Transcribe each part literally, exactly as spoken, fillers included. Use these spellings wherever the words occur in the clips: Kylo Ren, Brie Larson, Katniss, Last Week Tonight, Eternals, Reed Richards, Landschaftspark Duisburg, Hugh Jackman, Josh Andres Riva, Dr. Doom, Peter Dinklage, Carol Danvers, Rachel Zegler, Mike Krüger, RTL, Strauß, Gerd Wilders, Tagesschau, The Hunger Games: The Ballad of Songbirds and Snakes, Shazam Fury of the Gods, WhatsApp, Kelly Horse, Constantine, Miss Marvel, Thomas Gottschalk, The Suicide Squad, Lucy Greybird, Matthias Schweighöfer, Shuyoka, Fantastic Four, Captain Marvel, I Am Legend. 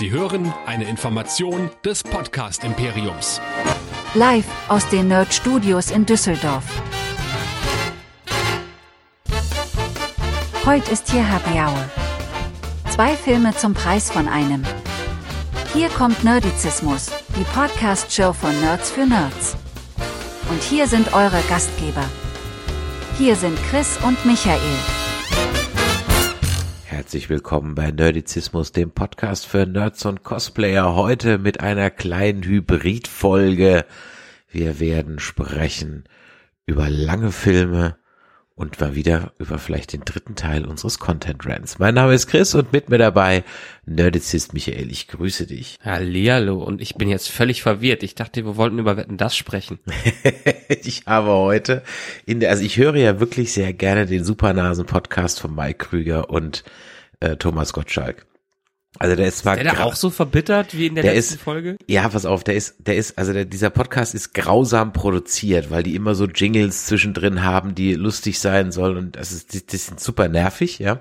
Sie hören eine Information des Podcast-Imperiums. Live aus den Nerd-Studios in Düsseldorf. Heute ist hier Happy Hour. Zwei Filme zum Preis von einem. Hier kommt Nerdizismus, die Podcast-Show von Nerds für Nerds. Und hier sind eure Gastgeber. Hier sind Chris und Michael. Herzlich willkommen bei Nerdizismus, dem Podcast für Nerds und Cosplayer. Heute mit einer kleinen Hybrid-Folge. Wir werden sprechen über lange Filme und mal wieder über vielleicht den dritten Teil unseres Content-Rants. Mein Name ist Chris und mit mir dabei Nerdizist Michael. Ich grüße dich. Hallihallo, und ich bin jetzt völlig verwirrt. Ich dachte, wir wollten über Wetten, das sprechen. Ich habe heute, in der, also ich höre ja wirklich sehr gerne den Supernasen-Podcast von Mike Krüger und äh, Thomas Gottschalk. Also der ist zwar ist der gra- auch so verbittert wie in der, der letzten ist, Folge? Ja, pass auf, der ist, der ist, also der, dieser Podcast ist grausam produziert, weil die immer so Jingles zwischendrin haben, die lustig sein sollen, und das ist, die, die sind super nervig, ja.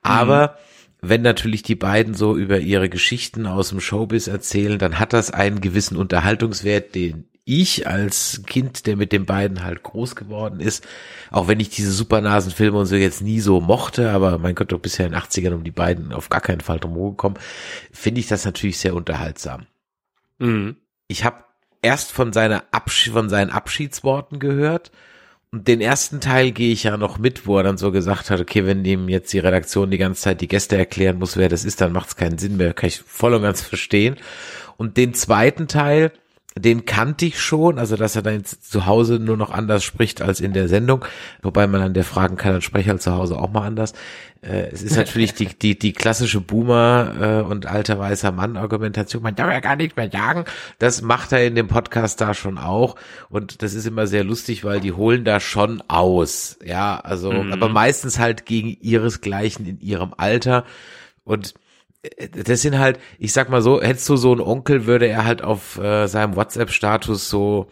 Aber mhm. wenn natürlich die beiden so über ihre Geschichten aus dem Showbiz erzählen, dann hat das einen gewissen Unterhaltungswert, den ich als Kind, der mit den beiden halt groß geworden ist, auch wenn ich diese Supernasenfilme und so jetzt nie so mochte, aber mein Gott, doch bisher in den achtzigern um die beiden auf gar keinen Fall drum rumgekommen, finde ich das natürlich sehr unterhaltsam. Mhm. Ich habe erst von, seiner Absch- von seinen Abschiedsworten gehört, und den ersten Teil gehe ich ja noch mit, wo er dann so gesagt hat, okay, wenn dem jetzt die Redaktion die ganze Zeit die Gäste erklären muss, wer das ist, dann macht es keinen Sinn mehr, kann ich voll und ganz verstehen. Und den zweiten Teil, den kannte ich schon, also dass er dann jetzt zu Hause nur noch anders spricht als in der Sendung, wobei man an der fragen kann, dann spreche halt zu Hause auch mal anders. Äh, es ist natürlich die die die klassische Boomer- äh, und alter weißer Mann-Argumentation, man darf ja gar nicht mehr sagen, das macht er in dem Podcast da schon auch, und das ist immer sehr lustig, weil die holen da schon aus, ja, also mhm. aber meistens halt gegen ihresgleichen in ihrem Alter, und das sind halt, ich sag mal so, hättest du so einen Onkel, würde er halt auf äh, seinem WhatsApp-Status so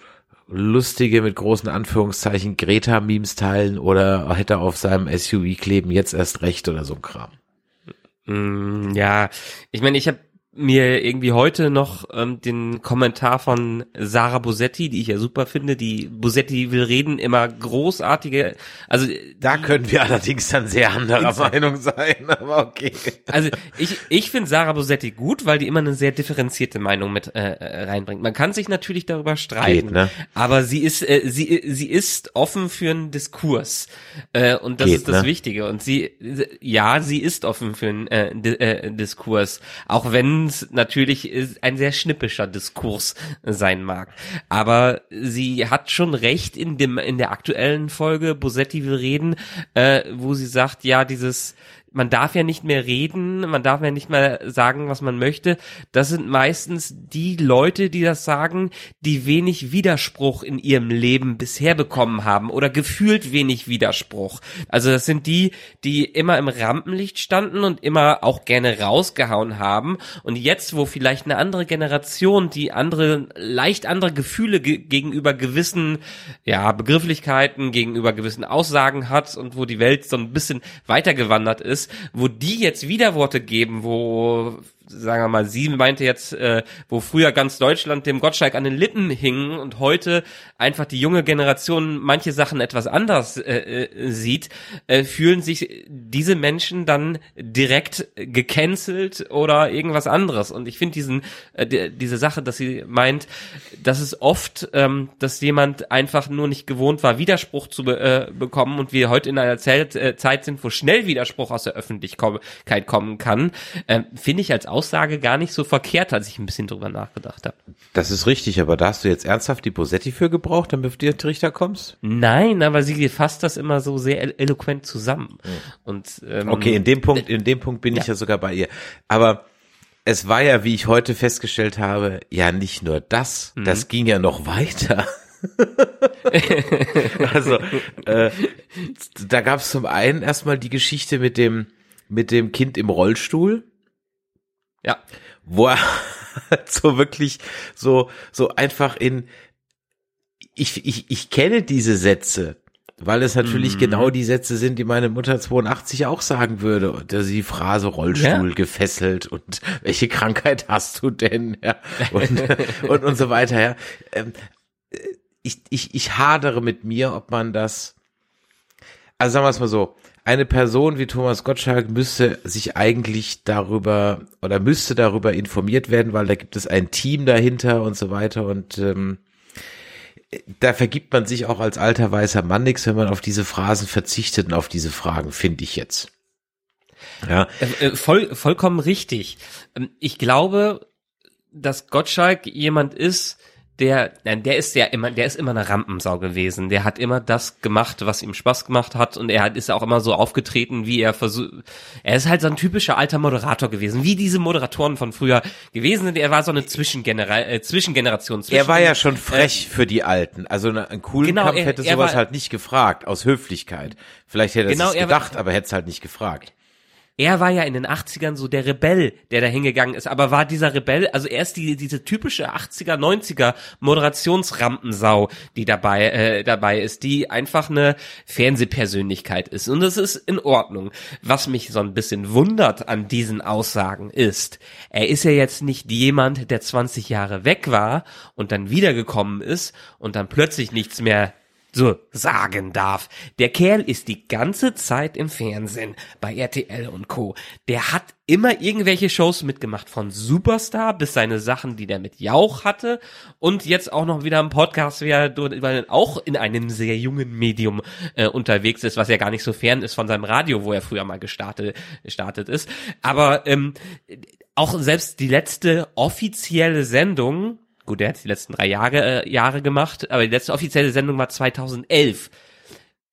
lustige, mit großen Anführungszeichen, Greta-Memes teilen, oder hätte er auf seinem S U V kleben, jetzt erst recht, oder so ein Kram. Mm, ja, ich meine, ich habe mir irgendwie heute noch ähm, den Kommentar von Sarah Bosetti, die ich ja super finde, die Bosetti will reden, immer großartige, also da können wir allerdings dann sehr anderer Meinung sein, aber okay. Also ich ich finde Sarah Bosetti gut, weil die immer eine sehr differenzierte Meinung mit äh, reinbringt. Man kann sich natürlich darüber streiten, geht, ne? Aber sie ist äh, sie sie ist offen für einen Diskurs, äh, und das geht, ist das, ne? Wichtige, und sie ja, sie ist offen für einen äh, D- äh, Diskurs, auch wenn natürlich ist ein sehr schnippischer Diskurs sein mag. Aber sie hat schon recht in dem in der aktuellen Folge, Bosetti will reden, äh, wo sie sagt, ja, dieses, man darf ja nicht mehr reden, man darf ja nicht mehr sagen, was man möchte. Das sind meistens die Leute, die das sagen, die wenig Widerspruch in ihrem Leben bisher bekommen haben oder gefühlt wenig Widerspruch. Also das sind die, die immer im Rampenlicht standen und immer auch gerne rausgehauen haben. Und jetzt, wo vielleicht eine andere Generation, die andere, leicht andere Gefühle ge- gegenüber gewissen, ja, Begrifflichkeiten, gegenüber gewissen Aussagen hat und wo die Welt so ein bisschen weitergewandert ist, wo die jetzt Widerworte geben, wo, sagen wir mal, sie meinte jetzt, äh, wo früher ganz Deutschland dem Gottschalk an den Lippen hing und heute einfach die junge Generation manche Sachen etwas anders äh, sieht, äh, fühlen sich diese Menschen dann direkt gecancelt oder irgendwas anderes. Und ich finde diesen äh, d- diese Sache, dass sie meint, dass es oft, ähm, dass jemand einfach nur nicht gewohnt war, Widerspruch zu be- äh, bekommen, und wir heute in einer Zeit, äh, Zeit sind, wo schnell Widerspruch aus der Öffentlichkeit kommen kann, äh, finde ich als Aussage gar nicht so verkehrt, als ich ein bisschen drüber nachgedacht habe. Das ist richtig, aber da hast du jetzt ernsthaft die Bosetti für gebraucht, damit du dir den Richter kommst? Nein, aber sie fasst das immer so sehr eloquent zusammen. Mhm. Und, ähm, okay, in dem Punkt, in dem Punkt bin ja. ich ja sogar bei ihr. Aber es war ja, wie ich heute festgestellt habe, ja nicht nur das, mhm. das ging ja noch weiter. Also, äh, da gab es zum einen erstmal die Geschichte mit dem, mit dem Kind im Rollstuhl. Ja, wo er so wirklich so so einfach in ich ich ich kenne diese Sätze, weil es natürlich mhm. genau die Sätze sind, die meine Mutter zweiundachtzig auch sagen würde. Und also die Phrase Rollstuhl ja. gefesselt und welche Krankheit hast du denn? Ja. Und, und, und so weiter. Ja. Ich, ich, ich hadere mit mir, ob man das, also sagen wir es mal so, eine Person wie Thomas Gottschalk müsste sich eigentlich darüber oder müsste darüber informiert werden, weil da gibt es ein Team dahinter und so weiter und ähm, da vergibt man sich auch als alter weißer Mann nichts, wenn man auf diese Phrasen verzichtet und auf diese Fragen, finde ich jetzt. Ja. Voll, vollkommen richtig. Ich glaube, dass Gottschalk jemand ist, der, nein, der ist ja immer, der ist immer eine Rampensau gewesen. Der hat immer das gemacht, was ihm Spaß gemacht hat und er hat, ist ja auch immer so aufgetreten, wie er versucht. Er ist halt so ein typischer alter Moderator gewesen, wie diese Moderatoren von früher gewesen sind. Er war so eine Zwischengenera- äh, Zwischengeneration. Zwischen- er war ja schon frech äh, für die Alten. Also einen coolen genau, Kampf hätte er, er sowas war, halt nicht gefragt, aus Höflichkeit. Vielleicht hätte er genau, es er gedacht, war, aber hätte es halt nicht gefragt. Er war ja in den achtzigern so der Rebell, der da hingegangen ist, aber war dieser Rebell, also er ist die, diese typische achtziger, neunziger Moderationsrampensau, die dabei äh, dabei ist, die einfach eine Fernsehpersönlichkeit ist und das ist in Ordnung. Was mich so ein bisschen wundert an diesen Aussagen ist, er ist ja jetzt nicht jemand, der zwanzig Jahre weg war und dann wiedergekommen ist und dann plötzlich nichts mehr so sagen darf. Der Kerl ist die ganze Zeit im Fernsehen, bei R T L und Co. Der hat immer irgendwelche Shows mitgemacht, von Superstar bis seine Sachen, die der mit Jauch hatte und jetzt auch noch wieder im Podcast, weil er auch in einem sehr jungen Medium äh, unterwegs ist, was ja gar nicht so fern ist von seinem Radio, wo er früher mal gestartet, gestartet ist. Aber ähm, auch selbst die letzte offizielle Sendung, gut, der hat die letzten drei Jahre äh, Jahre gemacht, aber die letzte offizielle Sendung war zweitausendelf.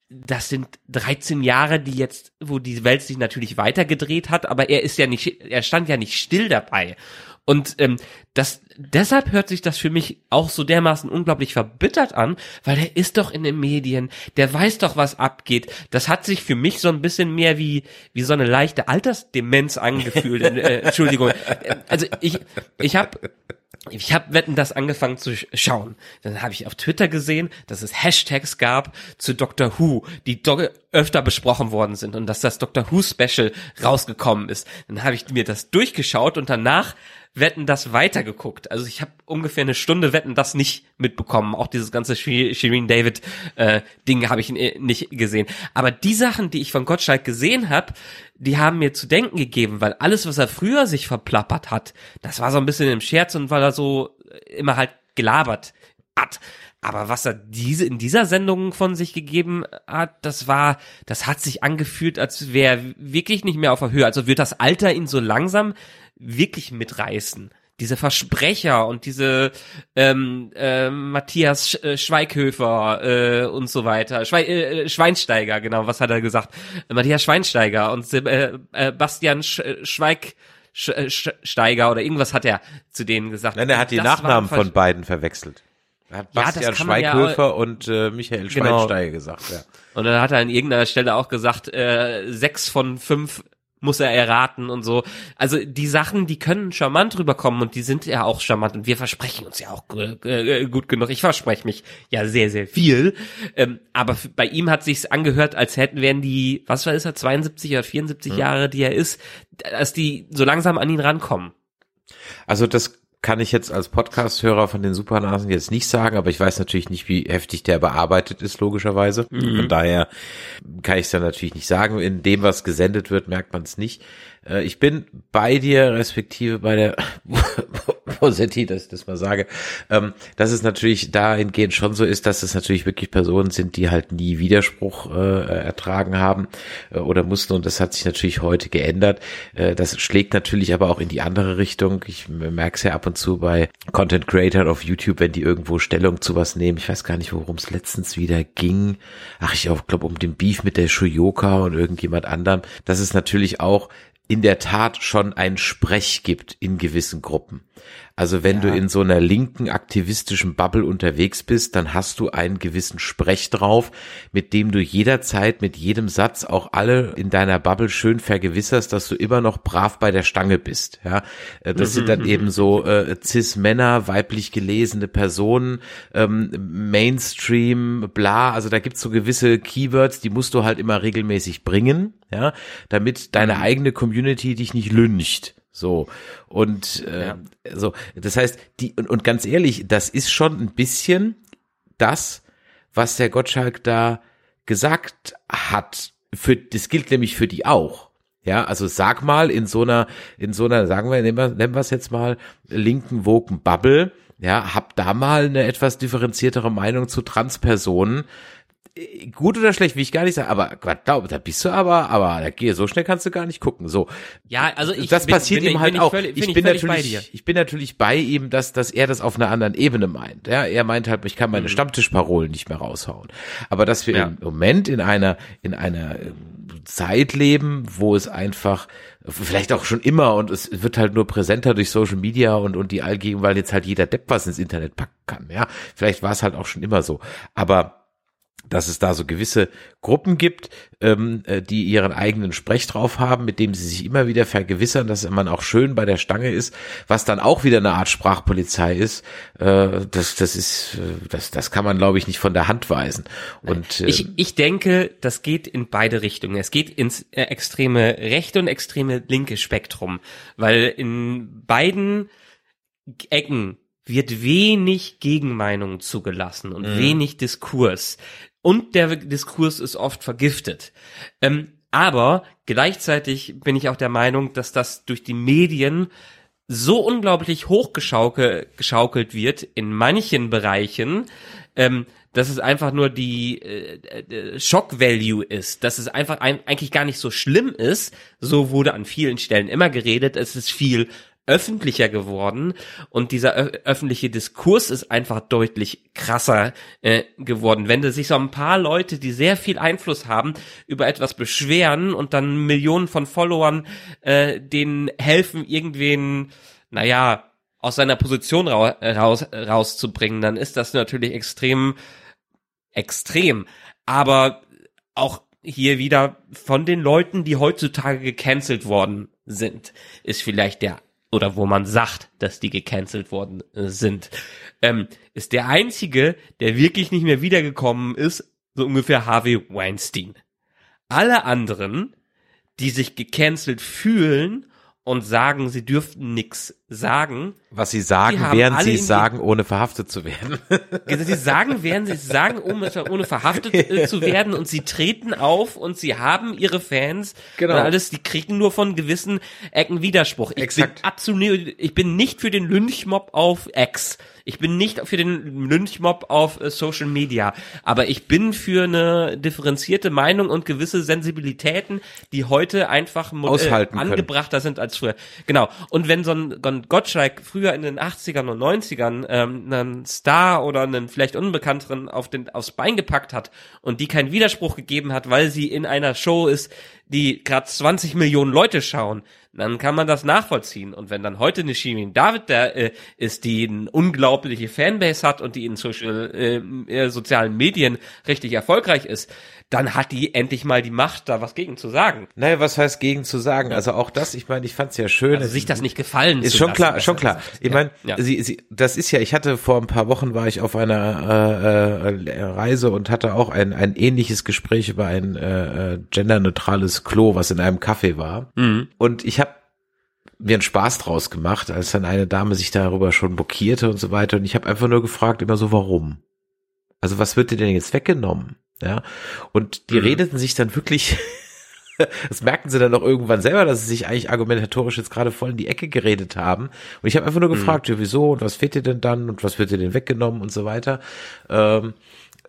Das sind dreizehn Jahre, die jetzt, wo die Welt sich natürlich weitergedreht hat, aber er ist ja nicht, er stand ja nicht still dabei. Und ähm, das deshalb hört sich das für mich auch so dermaßen unglaublich verbittert an, weil er ist doch in den Medien, der weiß doch, was abgeht. Das hat sich für mich so ein bisschen mehr wie wie so eine leichte Altersdemenz angefühlt. äh, Entschuldigung. Also ich ich habe Ich habe Wetten, das angefangen zu schauen. Dann habe ich auf Twitter gesehen, dass es Hashtags gab zu Doctor Who, die do- öfter besprochen worden sind und dass das Doctor Who Special rausgekommen ist. Dann habe ich mir das durchgeschaut und danach Wetten, das weitergeguckt. Also ich habe ungefähr eine Stunde Wetten, das nicht mitbekommen. Auch dieses ganze Shirin David äh, Ding habe ich nicht gesehen. Aber die Sachen, die ich von Gottschalk gesehen habe, die haben mir zu denken gegeben, weil alles, was er früher sich verplappert hat, das war so ein bisschen im Scherz und weil er so immer halt gelabert hat. Aber was er diese in dieser Sendung von sich gegeben hat, das war, das hat sich angefühlt, als wäre wirklich nicht mehr auf der Höhe. Also wird das Alter ihn so langsam wirklich mitreißen. Diese Versprecher und diese ähm, äh, Matthias Sch- äh, Schweighöfer äh, und so weiter. Schwe- äh, Schweinsteiger, genau, was hat er gesagt? Matthias Schweinsteiger und äh, äh, Bastian Sch- Schweig... Sch- Sch- Steiger oder irgendwas hat er zu denen gesagt. Nein, er hat die Nachnamen von beiden verwechselt. Er hat Bastian ja, Schweighöfer ja, und äh, Michael genau. Schweinsteiger gesagt. Ja. Und dann hat er an irgendeiner Stelle auch gesagt, äh, sechs von fünf muss er erraten und so. Also die Sachen, die können charmant rüberkommen und die sind ja auch charmant und wir versprechen uns ja auch g- g- gut genug. Ich verspreche mich ja sehr, sehr viel. Ähm, aber f- bei ihm hat sich's angehört, als hätten wären die, was war ist er, zweiundsiebzig oder vierundsiebzig mhm. Jahre, die er ist, dass die so langsam an ihn rankommen. Also das kann ich jetzt als Podcast-Hörer von den Supernasen jetzt nicht sagen, aber ich weiß natürlich nicht, wie heftig der bearbeitet ist, logischerweise. Mhm. Von daher kann ich es dann natürlich nicht sagen. In dem, was gesendet wird, merkt man es nicht. Ich bin bei dir, respektive bei der Bosetti, dass ich das mal sage, dass es natürlich dahingehend schon so ist, dass es natürlich wirklich Personen sind, die halt nie Widerspruch ertragen haben oder mussten und das hat sich natürlich heute geändert. Das schlägt natürlich aber auch in die andere Richtung. Ich merke es ja ab und zu bei Content Creators auf YouTube, wenn die irgendwo Stellung zu was nehmen. Ich weiß gar nicht, worum es letztens wieder ging. Ach, ich glaube, um den Beef mit der Shuyoka und irgendjemand anderem. Das ist natürlich auch in der Tat schon ein Sprech gibt in gewissen Gruppen. Also wenn ja. du in so einer linken aktivistischen Bubble unterwegs bist, dann hast du einen gewissen Sprech drauf, mit dem du jederzeit mit jedem Satz auch alle in deiner Bubble schön vergewisserst, dass du immer noch brav bei der Stange bist. Ja, das sind dann eben so äh, Cis-Männer, weiblich gelesene Personen, ähm, Mainstream, bla. Also da gibt's so gewisse Keywords, die musst du halt immer regelmäßig bringen, ja, damit deine eigene Community dich nicht lyncht. So, und äh, ja. so, das heißt, die, und, und ganz ehrlich, das ist schon ein bisschen das, was der Gottschalk da gesagt hat. Für, das gilt nämlich für die auch. Ja, also sag mal, in so einer, in so einer, sagen wir, nehmen wir, nennen wir es jetzt mal, linken Woken-Bubble, ja, hab da mal eine etwas differenziertere Meinung zu Transpersonen. Gut oder schlecht, will ich gar nicht sagen, aber glaub, da bist du aber, aber da geh, so schnell kannst du gar nicht gucken, so. Ja, also ich das bin, passiert bin, ihm bin halt ich auch. Völlig, ich bin, bin natürlich, ich bin natürlich bei ihm, dass, dass er das auf einer anderen Ebene meint. Ja, er meint halt, ich kann meine mhm. Stammtischparolen nicht mehr raushauen. Aber dass wir ja. im Moment in einer, in einer Zeit leben, wo es einfach, vielleicht auch schon immer, und es wird halt nur präsenter durch Social Media und, und die Allgegenwart, weil jetzt halt jeder Depp was ins Internet packen kann, ja. Vielleicht war es halt auch schon immer so. Aber, dass es da so gewisse Gruppen gibt, ähm, die ihren eigenen Sprech drauf haben, mit dem sie sich immer wieder vergewissern, dass man auch schön bei der Stange ist, was dann auch wieder eine Art Sprachpolizei ist. Äh, das, das ist, das, das kann man, glaube ich, nicht von der Hand weisen. Und äh, ich, ich denke, das geht in beide Richtungen. Es geht ins extreme rechte und extreme linke Spektrum, weil in beiden Ecken wird wenig Gegenmeinung zugelassen und mhm. wenig Diskurs. Und der Diskurs ist oft vergiftet. Ähm, aber gleichzeitig bin ich auch der Meinung, dass das durch die Medien so unglaublich hochgeschaukelt wird in manchen Bereichen, ähm, dass es einfach nur die äh, Schock-Value ist, dass es einfach ein, eigentlich gar nicht so schlimm ist. So wurde an vielen Stellen immer geredet, es ist viel öffentlicher geworden und dieser öf- öffentliche Diskurs ist einfach deutlich krasser äh, geworden. Wenn sich so ein paar Leute, die sehr viel Einfluss haben, über etwas beschweren und dann Millionen von Followern äh, denen helfen, irgendwen, naja, aus seiner Position ra- raus rauszubringen, dann ist das natürlich extrem, extrem. Aber auch hier wieder von den Leuten, die heutzutage gecancelt worden sind, ist vielleicht der oder wo man sagt, dass die gecancelt worden sind, ähm, ist der einzige, der wirklich nicht mehr wiedergekommen ist, so ungefähr Harvey Weinstein. Alle anderen, die sich gecancelt fühlen und sagen, sie dürften nichts sagen. Was sie sagen, während sie es sagen, ohne verhaftet zu werden. Sie sagen, während sie es sagen, ohne, ohne verhaftet zu werden, und sie treten auf und sie haben ihre Fans genau. und alles, die kriegen nur von gewissen Ecken Widerspruch. Ich Exakt. bin absolut, ich bin nicht für den Lynchmob auf X. Ich bin nicht für den Lynchmob auf Social Media. Aber ich bin für eine differenzierte Meinung und gewisse Sensibilitäten, die heute einfach Aushalten äh, angebrachter können. Sind als früher. Genau. Und wenn so ein Gottschalk früher in den achtzigern und neunzigern ähm, einen Star oder einen vielleicht Unbekannteren auf den, aufs Bein gepackt hat und die keinen Widerspruch gegeben hat, weil sie in einer Show ist, die gerade zwanzig Millionen Leute schauen, dann kann man das nachvollziehen. Und wenn dann heute eine Shirin David da äh, ist, die eine unglaubliche Fanbase hat und die in Social, äh, sozialen Medien richtig erfolgreich ist, dann hat die endlich mal die Macht, da was gegen zu sagen. Naja, was heißt gegen zu sagen? Also auch das, ich meine, ich fand's ja schön. Also sich das nicht gefallen ist zu schon lassen, klar, schon klar. Ich meine, ja. sie, sie, das ist ja, ich hatte vor ein paar Wochen, war ich auf einer äh, äh, Reise und hatte auch ein, ein ähnliches Gespräch über ein äh, genderneutrales Klo, was in einem Café war. Mhm. Und ich habe mir einen Spaß draus gemacht, als dann eine Dame sich darüber schon blockierte und so weiter. Und ich habe einfach nur gefragt, immer so, warum? Also was wird dir denn jetzt weggenommen? Ja. Und die mhm. redeten sich dann wirklich, das merkten sie dann doch irgendwann selber, dass sie sich eigentlich argumentatorisch jetzt gerade voll in die Ecke geredet haben. Und ich habe einfach nur gefragt, mhm. ja, wieso und was fehlt dir denn dann und was wird dir denn weggenommen und so weiter. Ähm,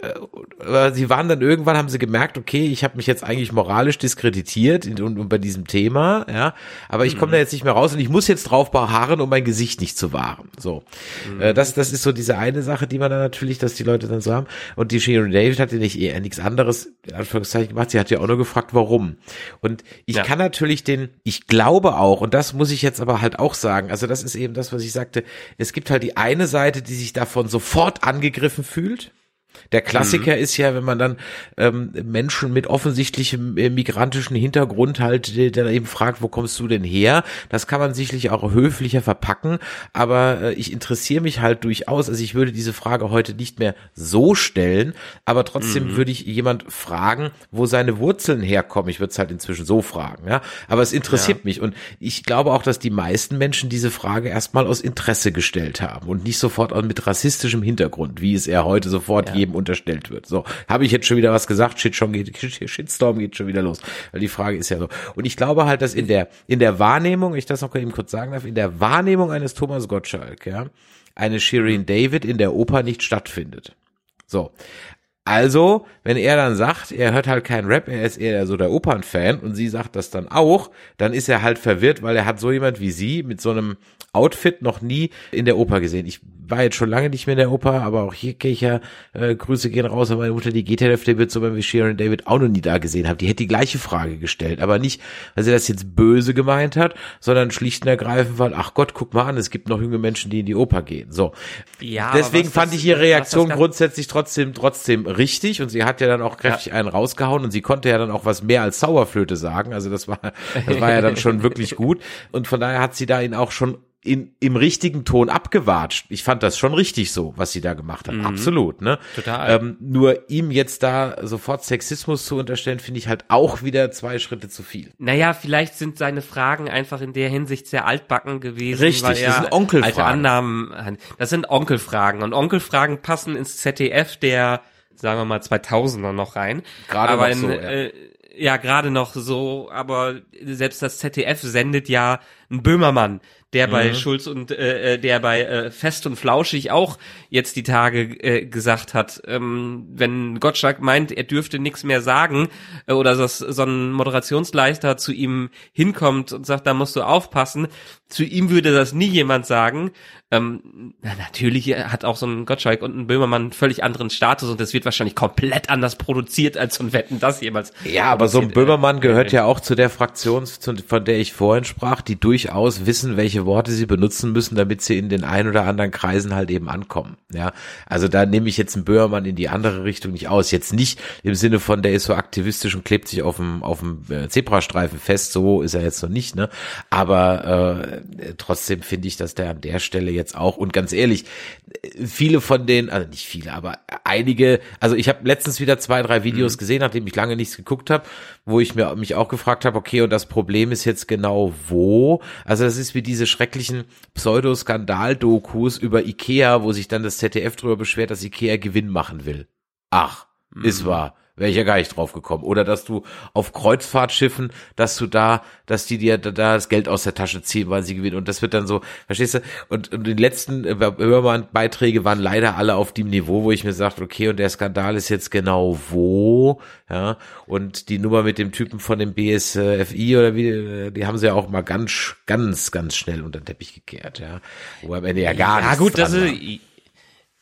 äh, sie waren dann irgendwann, haben sie gemerkt, okay, ich habe mich jetzt eigentlich moralisch diskreditiert in, und, und bei diesem Thema, ja, aber ich komme mhm. da jetzt nicht mehr raus und ich muss jetzt drauf beharren, um mein Gesicht nicht zu wahren. So, mhm. äh, das, das ist so diese eine Sache, die man dann natürlich, dass die Leute dann so haben. Und die Shirin David hat ja nicht eher nichts anderes in Anführungszeichen gemacht. Sie hat ja auch nur gefragt, warum. Und ich ja. kann natürlich den, ich glaube auch, und das muss ich jetzt aber halt auch sagen. Also das ist eben das, was ich sagte. Es gibt halt die eine Seite, die sich davon sofort angegriffen fühlt. Der Klassiker mhm. ist ja, wenn man dann ähm, Menschen mit offensichtlichem äh, migrantischen Hintergrund halt äh, dann eben fragt, wo kommst du denn her? Das kann man sicherlich auch höflicher verpacken, aber äh, ich interessiere mich halt durchaus, also ich würde diese Frage heute nicht mehr so stellen, aber trotzdem mhm. würde ich jemand fragen, wo seine Wurzeln herkommen. Ich würde es halt inzwischen so fragen, ja, aber es interessiert ja. mich und ich glaube auch, dass die meisten Menschen diese Frage erstmal aus Interesse gestellt haben und nicht sofort auch mit rassistischem Hintergrund, wie es er heute sofort ja. jedem unterstellt wird. So, habe ich jetzt schon wieder was gesagt? Shit, schon geht, Shitstorm geht schon wieder los. Weil die Frage ist ja so. Und ich glaube halt, dass in der in der Wahrnehmung, ich das noch eben kurz sagen darf, in der Wahrnehmung eines Thomas Gottschalk, ja, eine Shirin David in der Oper nicht stattfindet. So. Also, wenn er dann sagt, er hört halt keinen Rap, er ist eher so der Opernfan und sie sagt das dann auch, dann ist er halt verwirrt, weil er hat so jemand wie sie mit so einem Outfit noch nie in der Oper gesehen. Ich war jetzt schon lange nicht mehr in der Oper, aber auch hier gehe ich ja, äh, Grüße gehen raus an meine Mutter, die geht ja öfter, die wird so bei Shirin David auch noch nie da gesehen haben. Die hätte die gleiche Frage gestellt, aber nicht, weil sie das jetzt böse gemeint hat, sondern schlicht und ergreifend, weil, ach Gott, guck mal an, es gibt noch junge Menschen, die in die Oper gehen. So. Ja, deswegen fand das, ich ihre Reaktion grundsätzlich trotzdem, trotzdem richtig und sie hat ja dann auch kräftig ja. einen rausgehauen und sie konnte ja dann auch was mehr als Sauerflöte sagen, also das war, das war ja dann schon wirklich gut und von daher hat sie da ihn auch schon in, im richtigen Ton abgewatscht. Ich fand das schon richtig so, was sie da gemacht hat. Mhm. Absolut, ne? Total. Ähm, nur ihm jetzt da sofort Sexismus zu unterstellen, finde ich halt auch wieder zwei Schritte zu viel. Naja, vielleicht sind seine Fragen einfach in der Hinsicht sehr altbacken gewesen. Richtig, weil er das sind Onkelfragen. Alte Annahmen, das sind Onkelfragen und Onkelfragen passen ins Z D F der, sagen wir mal, zweitausender noch rein. Gerade aber noch so, in, ja. Äh, ja, gerade noch so, aber selbst das Z D F sendet ja einen Böhmermann, der mhm. bei Schulz und äh, der bei äh, Fest und Flauschig auch jetzt die Tage äh, gesagt hat, ähm, wenn Gottschalk meint, er dürfte nichts mehr sagen äh, oder dass so ein Moderationsleister zu ihm hinkommt und sagt, da musst du aufpassen, zu ihm würde das nie jemand sagen. Ähm, na, natürlich hat auch so ein Gottschalk und ein Böhmermann einen völlig anderen Status und das wird wahrscheinlich komplett anders produziert als so ein Wetten, das jemals. Ja, aber so ein Böhmermann äh, gehört äh, ja auch zu der Fraktion, zu, von der ich vorhin sprach, die durchaus wissen, welche Worte sie benutzen müssen, damit sie in den ein oder anderen Kreisen halt eben ankommen. Ja, also da nehme ich jetzt einen Böhmermann in die andere Richtung nicht aus. Jetzt nicht im Sinne von, der ist so aktivistisch und klebt sich auf dem, auf dem äh, Zebrastreifen fest, so ist er jetzt noch nicht, ne? Aber äh, trotzdem finde ich, dass der an der Stelle jetzt auch, und ganz ehrlich, viele von den, also nicht viele, aber einige, also ich habe letztens wieder zwei, drei Videos mhm. gesehen, nachdem ich lange nichts geguckt habe, wo ich mir mich auch gefragt habe, okay, und das Problem ist jetzt genau wo? Also das ist wie diese schrecklichen Pseudo-Skandal-Dokus über Ikea, wo sich dann das Z D F drüber beschwert, dass Ikea Gewinn machen will. Ach, mhm. ist wahr. Wäre ich ja gar nicht drauf gekommen. Oder dass du auf Kreuzfahrtschiffen, dass du da, dass die dir da, da das Geld aus der Tasche ziehen, weil sie gewinnen. Und das wird dann so, verstehst du? Und, und die letzten Hörmann-Beiträge waren leider alle auf dem Niveau, wo ich mir sagte, okay, und der Skandal ist jetzt genau wo, ja. Und die Nummer mit dem Typen von dem B S F I oder wie, die haben sie ja auch mal ganz, ganz, ganz schnell unter den Teppich gekehrt, ja. Wo am Ende ja gar ja, nichts gut, dran war.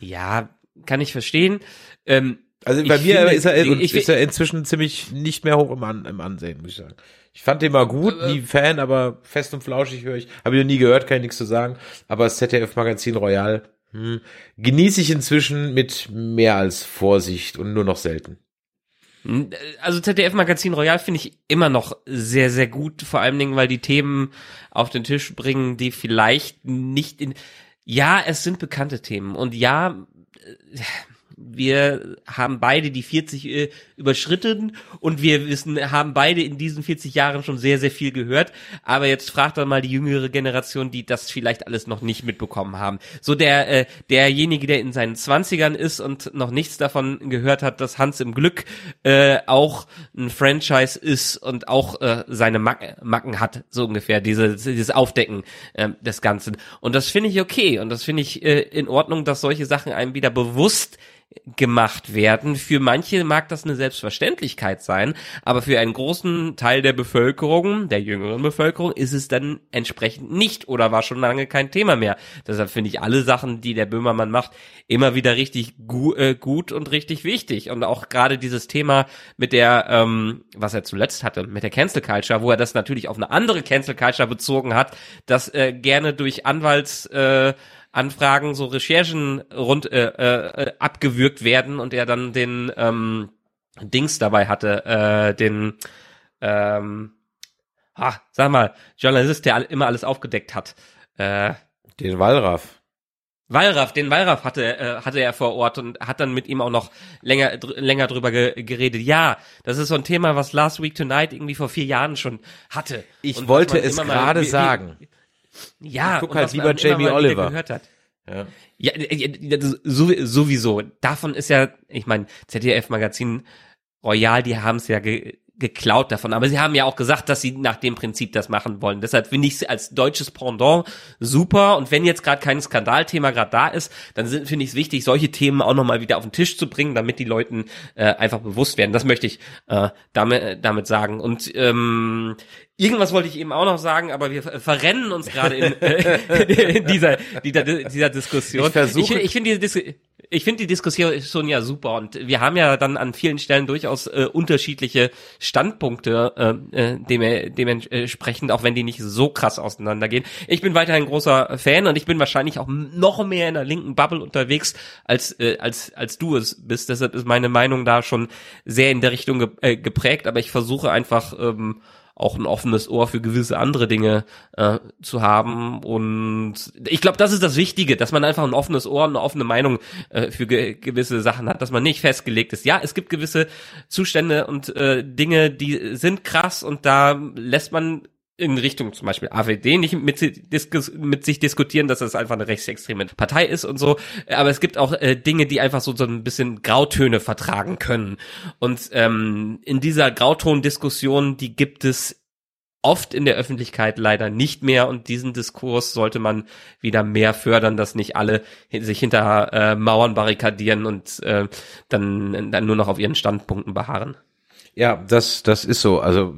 Ja, kann ich verstehen. Ähm, Also bei ich mir finde, ist, er, ich, ist er inzwischen ziemlich nicht mehr hoch im, An, im Ansehen, muss ich sagen. Ich fand den mal gut, nie Fan, aber Fest und Flauschig höre ich. Habe ich noch nie gehört, kann ich nichts zu sagen. Aber das Z D F-Magazin Royal hm, genieße ich inzwischen mit mehr als Vorsicht und nur noch selten. Also Z D F-Magazin Royal finde ich immer noch sehr, sehr gut. Vor allen Dingen, weil die Themen auf den Tisch bringen, die vielleicht nicht in... Ja, es sind bekannte Themen und ja... Äh, wir haben beide die vierzig äh, überschritten und wir wissen, haben beide in diesen vierzig Jahren schon sehr, sehr viel gehört. Aber jetzt fragt dann mal die jüngere Generation, die das vielleicht alles noch nicht mitbekommen haben. So der äh, derjenige, der in seinen Zwanzigern ist und noch nichts davon gehört hat, dass Hans im Glück äh, auch ein Franchise ist und auch äh, seine Mac- Macken hat, so ungefähr, diese, dieses Aufdecken äh, des Ganzen. Und das finde ich okay und das finde ich äh, in Ordnung, dass solche Sachen einem wieder bewusst gemacht werden. Für manche mag das eine Selbstverständlichkeit sein, aber für einen großen Teil der Bevölkerung, der jüngeren Bevölkerung, ist es dann entsprechend nicht oder war schon lange kein Thema mehr. Deshalb finde ich alle Sachen, die der Böhmermann macht, immer wieder richtig gu- äh, gut und richtig wichtig. Und auch gerade dieses Thema mit der, ähm, was er zuletzt hatte, mit der Cancel Culture, wo er das natürlich auf eine andere Cancel Culture bezogen hat, dass äh, gerne durch Anwalts... Äh, Anfragen, so Recherchen rund äh, äh, abgewürgt werden und er dann den ähm, Dings dabei hatte, äh, den ähm, ah, sag mal, Journalist, der immer alles aufgedeckt hat. Äh, den Wallraff. Wallraff, den Wallraff hatte äh, hatte er vor Ort und hat dann mit ihm auch noch länger dr- länger drüber ge- geredet. Ja, das ist so ein Thema, was Last Week Tonight irgendwie vor vier Jahren schon hatte. Ich und wollte es gerade mal, wie, sagen. Wie, Ja, ich guck halt lieber Jamie Oliver. Gehört hat. Ja, ja, ja sowieso. Davon ist ja, ich meine, Z D F-Magazin Royal, die haben es ja ge- geklaut davon. Aber sie haben ja auch gesagt, dass sie nach dem Prinzip das machen wollen. Deshalb finde ich es als deutsches Pendant super. Und wenn jetzt gerade kein Skandalthema gerade da ist, dann finde ich es wichtig, solche Themen auch nochmal wieder auf den Tisch zu bringen, damit die Leuten äh, einfach bewusst werden. Das möchte ich äh, damit, damit sagen. Und ähm, irgendwas wollte ich eben auch noch sagen, aber wir verrennen uns gerade in, äh, in dieser, dieser, dieser Diskussion. Ich versuche. Ich, ich finde diese Diskussion... Ich finde die Diskussion schon ja super und wir haben ja dann an vielen Stellen durchaus äh, unterschiedliche Standpunkte äh, dem, dementsprechend, auch wenn die nicht so krass auseinandergehen. Ich bin weiterhin großer Fan und ich bin wahrscheinlich auch noch mehr in der linken Bubble unterwegs, als äh, als als du es bist. Deshalb ist meine Meinung da schon sehr in der Richtung ge- äh, geprägt, aber ich versuche einfach ähm, auch ein offenes Ohr für gewisse andere Dinge äh, zu haben und ich glaube, das ist das Wichtige, dass man einfach ein offenes Ohr und eine offene Meinung äh, für ge- gewisse Sachen hat, dass man nicht festgelegt ist. Ja, es gibt gewisse Zustände und äh, Dinge, die sind krass und da lässt man in Richtung zum Beispiel A f D nicht mit, diskus- mit sich diskutieren, dass das einfach eine rechtsextreme Partei ist und so, aber es gibt auch äh, Dinge, die einfach so, so ein bisschen Grautöne vertragen können und ähm, in dieser Grautondiskussion, die gibt es oft in der Öffentlichkeit leider nicht mehr und diesen Diskurs sollte man wieder mehr fördern, dass nicht alle sich hinter äh, Mauern barrikadieren und äh, dann, dann nur noch auf ihren Standpunkten beharren. Ja, das das ist so. Also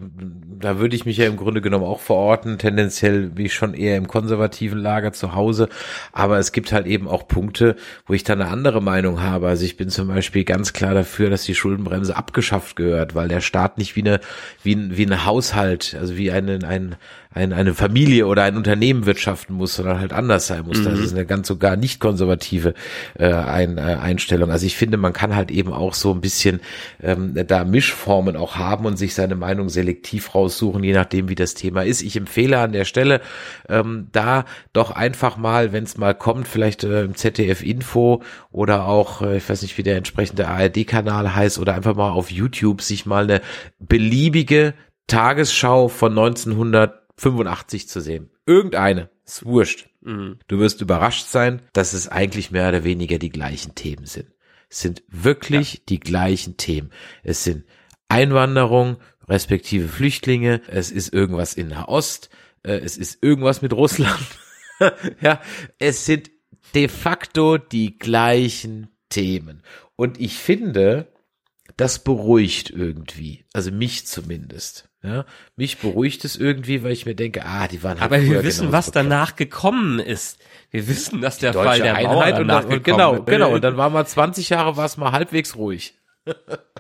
da würde ich mich ja im Grunde genommen auch verorten. Tendenziell bin ich schon eher im konservativen Lager zu Hause. Aber es gibt halt eben auch Punkte, wo ich dann eine andere Meinung habe. Also ich bin zum Beispiel ganz klar dafür, dass die Schuldenbremse abgeschafft gehört, weil der Staat nicht wie eine wie ein, wie ein Haushalt, also wie ein, ein, ein, eine Familie oder ein Unternehmen wirtschaften muss, sondern halt anders sein muss. Mhm. Das ist eine ganz und gar nicht konservative äh, ein, äh, Einstellung. Also ich finde, man kann halt eben auch so ein bisschen ähm, da Mischformen auch haben und sich seine Meinung selektiv raussuchen, je nachdem, wie das Thema ist. Ich empfehle an der Stelle, ähm, da doch einfach mal, wenn es mal kommt, vielleicht äh, im Z D F-Info oder auch, äh, ich weiß nicht, wie der entsprechende A R D-Kanal heißt, oder einfach mal auf YouTube sich mal eine beliebige Tagesschau von neunzehnhundertfünfundachtzig zu sehen. Irgendeine. Ist wurscht. Mhm. Du wirst überrascht sein, dass es eigentlich mehr oder weniger die gleichen Themen sind. Es sind wirklich ja. die gleichen Themen. Es sind Einwanderung, respektive Flüchtlinge, es ist irgendwas in Nahost, äh, es ist irgendwas mit Russland. Ja, es sind de facto die gleichen Themen. Und ich finde, das beruhigt irgendwie, also mich zumindest. Ja, mich beruhigt es irgendwie, weil ich mir denke, ah, die waren halt aber wir wissen, was bekannt. Danach gekommen ist. Wir wissen, dass der Fall der Mauer Einheit danach und, und genau, ist. Genau, und dann war mal zwanzig Jahre, war es mal halbwegs ruhig.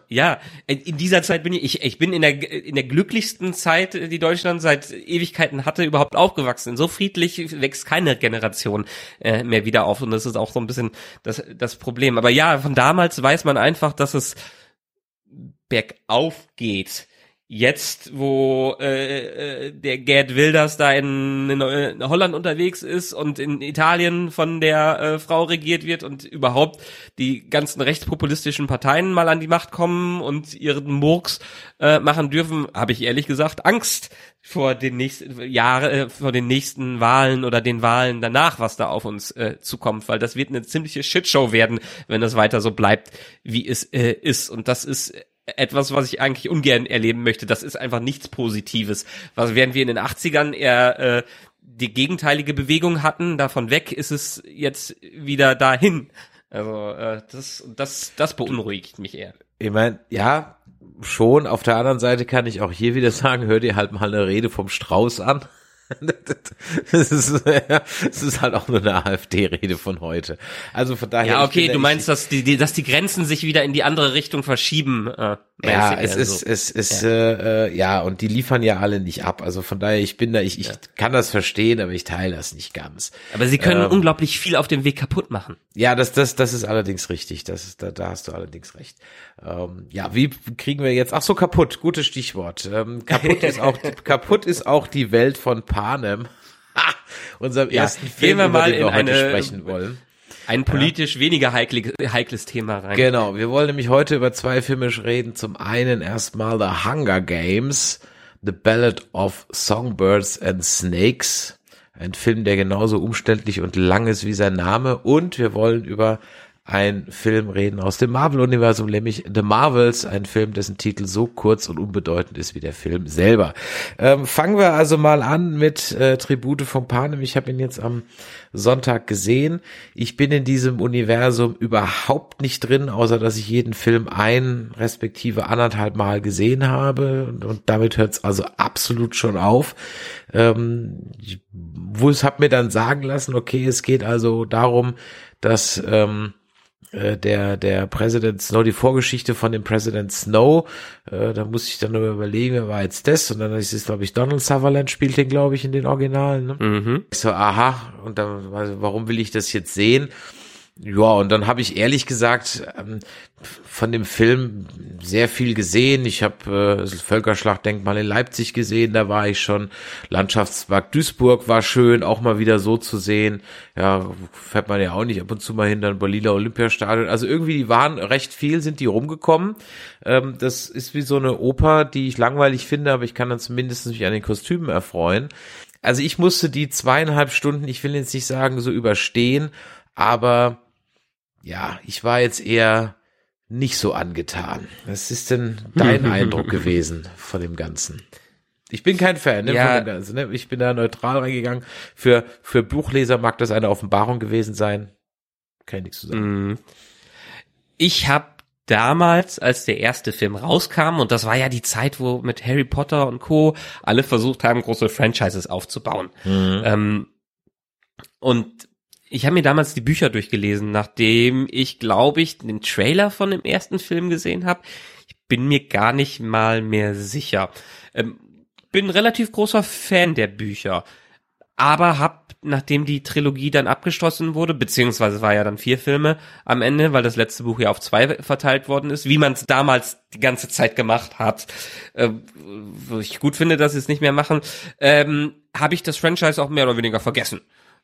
Ja, in dieser Zeit bin ich, ich, ich bin in der, in der glücklichsten Zeit, die Deutschland seit Ewigkeiten hatte, überhaupt aufgewachsen. So friedlich wächst keine Generation äh, mehr wieder auf und das ist auch so ein bisschen das, das Problem. Aber ja, von damals weiß man einfach, dass es bergauf geht. Jetzt, wo äh, der Gerd Wilders da in, in, in Holland unterwegs ist und in Italien von der äh, Frau regiert wird und überhaupt die ganzen rechtspopulistischen Parteien mal an die Macht kommen und ihren Murks äh, machen dürfen, habe ich ehrlich gesagt Angst vor den nächsten Jahre, vor den nächsten Wahlen oder den Wahlen danach, was da auf uns äh, zukommt, weil das wird eine ziemliche Shitshow werden, wenn das weiter so bleibt, wie es äh, ist. Und das ist etwas, was ich eigentlich ungern erleben möchte. Das ist einfach nichts Positives. Was, während wir in den achtzigern eher äh, die gegenteilige Bewegung hatten, davon weg ist es jetzt wieder dahin Also äh, das, das, das beunruhigt mich eher. Ich meine, ja, schon. Auf der anderen Seite kann ich auch hier wieder sagen, hör dir halt mal eine Rede vom Strauß an. Das ist, das ist halt auch nur eine AfD-Rede von heute. Also von daher. Ja, okay, du meinst, dass die, die, dass die Grenzen sich wieder in die andere Richtung verschieben. Äh, ja, es also. ist, es ist, ja. Äh, ja, und die liefern ja alle nicht ab. Also von daher, ich bin da, ich, ich ja. kann das verstehen, aber ich teile das nicht ganz. Aber sie können ähm, unglaublich viel auf dem Weg kaputt machen. Ja, das, das, das ist allerdings richtig. Das ist, da, da hast du allerdings recht. Ähm, ja, wie kriegen wir jetzt? Ach so, kaputt. Gutes Stichwort. Ähm, kaputt ist auch, kaputt ist auch die Welt von Panem, ah, unserem ja, ersten Film, wir über mal den wir in heute eine, sprechen wollen. Ein politisch ja. weniger heiklig, heikles Thema rein. Genau, wir wollen nämlich heute über zwei Filme reden. Zum einen erstmal The Hunger Games, The Ballad of Songbirds and Snakes. Ein Film, der genauso umständlich und lang ist wie sein Name. Und wir wollen über einen Film reden aus dem Marvel-Universum, nämlich The Marvels, ein Film, dessen Titel so kurz und unbedeutend ist wie der Film selber. Ähm, fangen wir also mal an mit äh, Tribute von Panem. Ich habe ihn jetzt am Sonntag gesehen. Ich bin in diesem Universum überhaupt nicht drin, außer dass ich jeden Film ein, respektive anderthalb Mal gesehen habe. Und, und damit hört es also absolut schon auf. Ähm, ich habe mir dann sagen lassen, okay, es geht also darum, dass ähm, der der President Snow, die Vorgeschichte von dem President Snow, äh, da muss ich dann nur überlegen, wer war jetzt das? Und dann ist es, glaube ich, Donald Sutherland spielt den, glaube ich, in den Originalen. Ne? Mhm. Ich so, aha, und dann, also, warum will ich das jetzt sehen? Ja, und dann habe ich ehrlich gesagt ähm, von dem Film sehr viel gesehen. Ich habe äh, das Völkerschlachtdenkmal in Leipzig gesehen, da war ich schon. Landschaftspark Duisburg war schön, auch mal wieder so zu sehen. Ja, fährt man ja auch nicht ab und zu mal hin, dann Berliner Olympiastadion. Also irgendwie, die waren recht viel, sind die rumgekommen. Ähm, das ist wie so eine Oper, die ich langweilig finde, aber ich kann dann zumindest mich an den Kostümen erfreuen. Also ich musste die zweieinhalb Stunden, ich will jetzt nicht sagen, so überstehen, aber ja, ich war jetzt eher nicht so angetan. Was ist denn dein Eindruck gewesen von dem Ganzen? Ich bin kein Fan, ne, ja. von dem Ganzen. Ne? Ich bin da neutral reingegangen. Für, für Buchleser mag das eine Offenbarung gewesen sein. Kann ich nichts zu sagen. Ich habe damals, als der erste Film rauskam, und das war ja die Zeit, wo mit Harry Potter und Co. alle versucht haben, große Franchises aufzubauen. Mhm. Ähm, und ich habe mir damals die Bücher durchgelesen, nachdem ich, glaube ich, den Trailer von dem ersten Film gesehen habe. Ich bin mir gar nicht mal mehr sicher. Ähm, bin ein relativ großer Fan der Bücher, aber habe, nachdem die Trilogie dann abgeschlossen wurde, beziehungsweise war ja dann vier Filme am Ende, weil das letzte Buch ja auf zwei verteilt worden ist, wie man es damals die ganze Zeit gemacht hat, ähm, wo ich gut finde, dass sie es nicht mehr machen, ähm, habe ich das Franchise auch mehr oder weniger vergessen.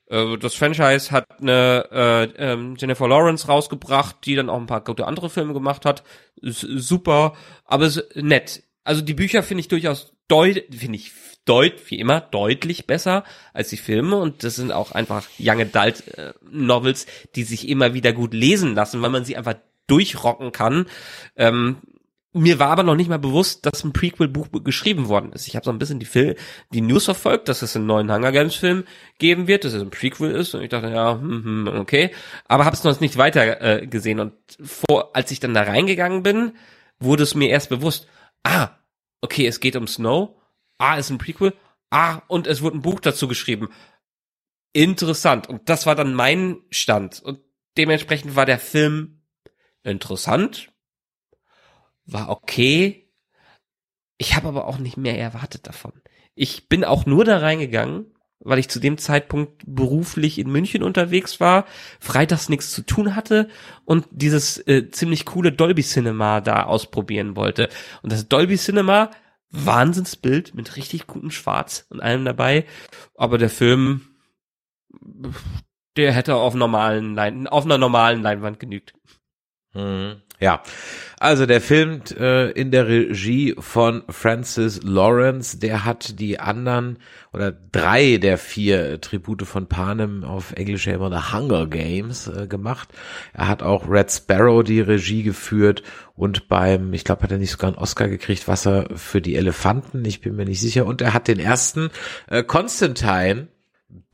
Das Franchise hat eine äh, äh, Jennifer Lawrence rausgebracht, die dann auch ein paar gute andere Filme gemacht hat. Ist super, aber ist nett. Also die Bücher finde ich durchaus deut, finde ich deut, wie immer deutlich besser als die Filme, und das sind auch einfach Young Adult äh, Novels, die sich immer wieder gut lesen lassen, weil man sie einfach durchrocken kann. Ähm, Mir war aber noch nicht mal bewusst, dass ein Prequel-Buch geschrieben worden ist. Ich habe so ein bisschen die, Fil- die News verfolgt, dass es einen neuen Hunger Games-Film geben wird, dass es ein Prequel ist. Und ich dachte, ja, hm, hm, okay. Aber habe es noch nicht weiter äh, gesehen. Und vor, als ich dann da reingegangen bin, wurde es mir erst bewusst. Ah, okay, es geht um Snow. Ah, ist ein Prequel. Ah, und es wurde ein Buch dazu geschrieben. Interessant. Und das war dann mein Stand. Und dementsprechend war der Film interessant. War okay. Ich habe aber auch nicht mehr erwartet davon. Ich bin auch nur da reingegangen, weil ich zu dem Zeitpunkt beruflich in München unterwegs war, freitags nichts zu tun hatte und dieses äh, ziemlich coole Dolby Cinema da ausprobieren wollte. Und das Dolby Cinema, Wahnsinnsbild mit richtig gutem Schwarz und allem dabei. Aber der Film, der hätte auf normalen Lein- auf einer normalen Leinwand genügt. Mhm. Ja, also der Film äh, in der Regie von Francis Lawrence, der hat die anderen oder drei der vier Tribute von Panem, auf Englisch ja immer The Hunger Games, äh, gemacht. Er hat auch Red Sparrow die Regie geführt und beim, ich glaube, hat er nicht sogar einen Oscar gekriegt, Wasser für die Elefanten, ich bin mir nicht sicher. Und er hat den ersten äh, Constantine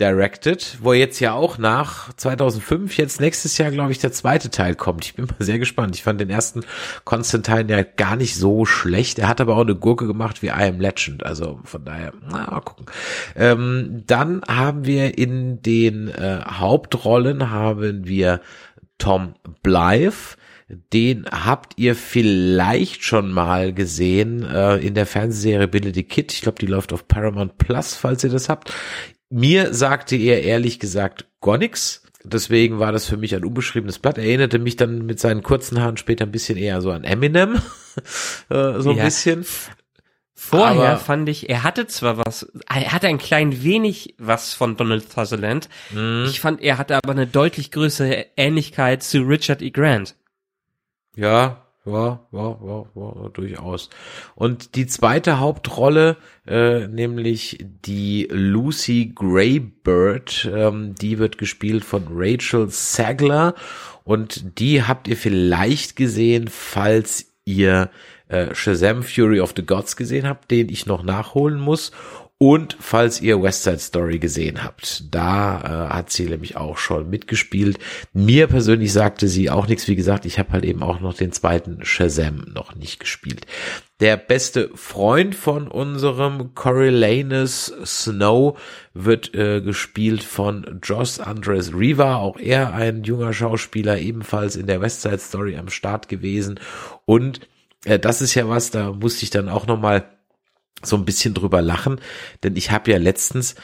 directed, wo jetzt ja auch nach zweitausendfünf, jetzt nächstes Jahr, glaube ich, der zweite Teil kommt. Ich bin mal sehr gespannt. Ich fand den ersten Constantine ja gar nicht so schlecht. Er hat aber auch eine Gurke gemacht wie I Am Legend. Also von daher, na, mal gucken. Ähm, dann haben wir in den äh, Hauptrollen haben wir Tom Blythe. Den habt ihr vielleicht schon mal gesehen äh, in der Fernsehserie Billy the Kid. Ich glaube, die läuft auf Paramount Plus, falls ihr das habt. Mir sagte er ehrlich gesagt gar nichts. Deswegen war das für mich ein unbeschriebenes Blatt. Er erinnerte mich dann mit seinen kurzen Haaren später ein bisschen eher so an Eminem. äh, so ein ja. bisschen. Vorher aber fand ich, er hatte zwar was, er hatte ein klein wenig was von Donald Sutherland. Mhm. Ich fand, er hatte aber eine deutlich größere Ähnlichkeit zu Richard E. Grant. Ja, ja, ja, ja, ja, durchaus. Und die zweite Hauptrolle, äh, nämlich die Lucy Greybird, ähm, die wird gespielt von Rachel Zegler und die habt ihr vielleicht gesehen, falls ihr äh, Shazam Fury of the Gods gesehen habt, den ich noch nachholen muss. Und falls ihr West Side Story gesehen habt, da äh, hat sie nämlich auch schon mitgespielt. Mir persönlich sagte sie auch nichts. Wie gesagt, ich habe halt eben auch noch den zweiten Shazam noch nicht gespielt. Der beste Freund von unserem Coriolanus Snow wird äh, gespielt von Josh Andres Riva. Auch er ein junger Schauspieler, ebenfalls in der West Side Story am Start gewesen. Und äh, das ist ja was, da musste ich dann auch noch mal so ein bisschen drüber lachen, denn ich habe ja letztens,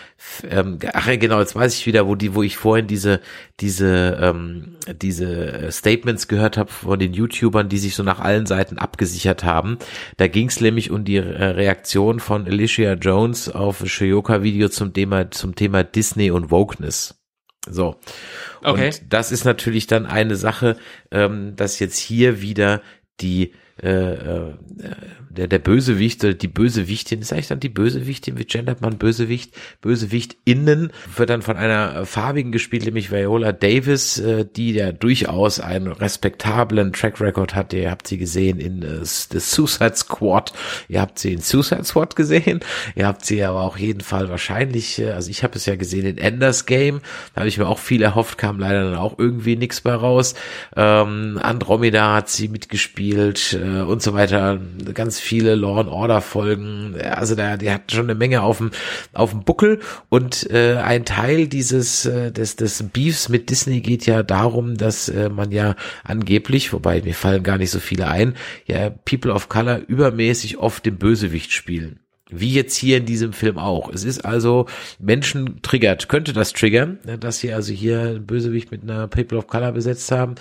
ähm, ach ja genau, jetzt weiß ich wieder, wo die, wo ich vorhin diese, diese, ähm, diese Statements gehört habe von den YouTubern, die sich so nach allen Seiten abgesichert haben. Da ging es nämlich um die Reaktion von Alicia Jones auf Shoyoka-Video zum Thema, zum Thema Disney und Wokeness. So, okay. Und das ist natürlich dann eine Sache, ähm, dass jetzt hier wieder die Äh, äh, der, der Bösewicht, die Bösewichtin, ist eigentlich dann die Bösewichtin, wie gendert man Bösewicht, Bösewichtinnen, wird dann von einer Farbigen gespielt, nämlich Viola Davis, äh, die ja durchaus einen respektablen Track Record hat. Ihr habt sie gesehen in äh, The Suicide Squad, ihr habt sie in Suicide Squad gesehen, ihr habt sie aber auch jeden Fall wahrscheinlich, äh, also ich habe es ja gesehen in Ender's Game, da habe ich mir auch viel erhofft, kam leider dann auch irgendwie nichts bei raus. Ähm, Andromeda hat sie mitgespielt, und so weiter, ganz viele Law and Order Folgen, also da, die hat schon eine Menge auf dem, auf dem Buckel und äh, ein Teil dieses, äh, des, des Beefs mit Disney geht ja darum, dass äh, man ja angeblich, wobei mir fallen gar nicht so viele ein, ja People of Color übermäßig oft den Bösewicht spielen. Wie jetzt hier in diesem Film auch. Es ist also, Menschen triggert, könnte das triggern, dass sie also hier einen Bösewicht mit einer People of Color besetzt haben.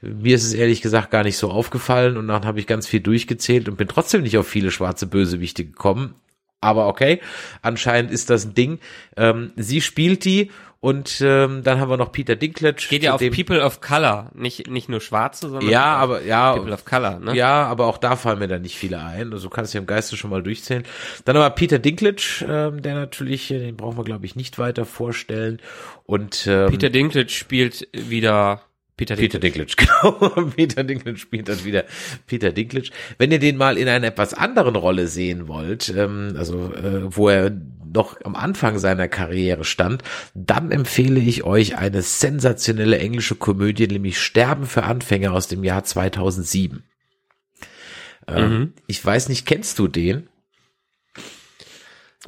Mir ist es ehrlich gesagt gar nicht so aufgefallen und dann habe ich ganz viel durchgezählt und bin trotzdem nicht auf viele schwarze Bösewichte gekommen. Aber okay, anscheinend ist das ein Ding. Ähm, sie spielt die und ähm, dann haben wir noch Peter Dinklage. Geht ja auf People of Color, nicht nicht nur Schwarze, sondern ja, aber, ja, People of Color. Ne? Ja, aber auch da fallen mir dann nicht viele ein. Also kannst du ja im Geiste schon mal durchzählen. Dann aber Peter Dinklage, ähm, der natürlich, den brauchen wir glaube ich nicht weiter vorstellen. Und ähm, Peter Dinklage spielt wieder... Peter Dinklage. Peter Dinklage, genau. Peter Dinklage spielt dann wieder Peter Dinklage. Wenn ihr den mal in einer etwas anderen Rolle sehen wollt, ähm, also äh, wo er noch am Anfang seiner Karriere stand, dann empfehle ich euch eine sensationelle englische Komödie, nämlich Sterben für Anfänger aus dem Jahr zweitausendsieben. Ähm, mhm. Ich weiß nicht, kennst du den?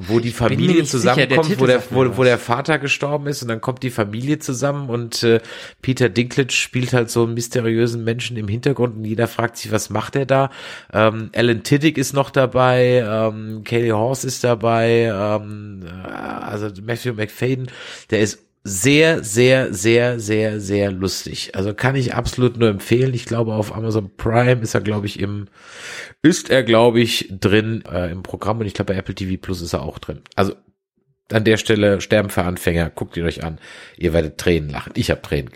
Wo die Familie zusammenkommt, sicher, der wo, der, wo, wo der Vater gestorben ist und dann kommt die Familie zusammen und äh, Peter Dinklage spielt halt so einen mysteriösen Menschen im Hintergrund und jeder fragt sich, was macht er da? Ähm, Alan Tiddick ist noch dabei, ähm, Kelly Horse ist dabei, ähm, also Matthew McFadden, der ist sehr, sehr, sehr, sehr, sehr lustig. Also kann ich absolut nur empfehlen. Ich glaube, auf Amazon Prime ist er, glaube ich, im, ist er, glaube ich, drin äh, im Programm und ich glaube, bei Apple T V Plus ist er auch drin. Also an der Stelle Sterben für Anfänger, guckt ihn euch an. Ihr werdet Tränen lachen. Ich habe Tränen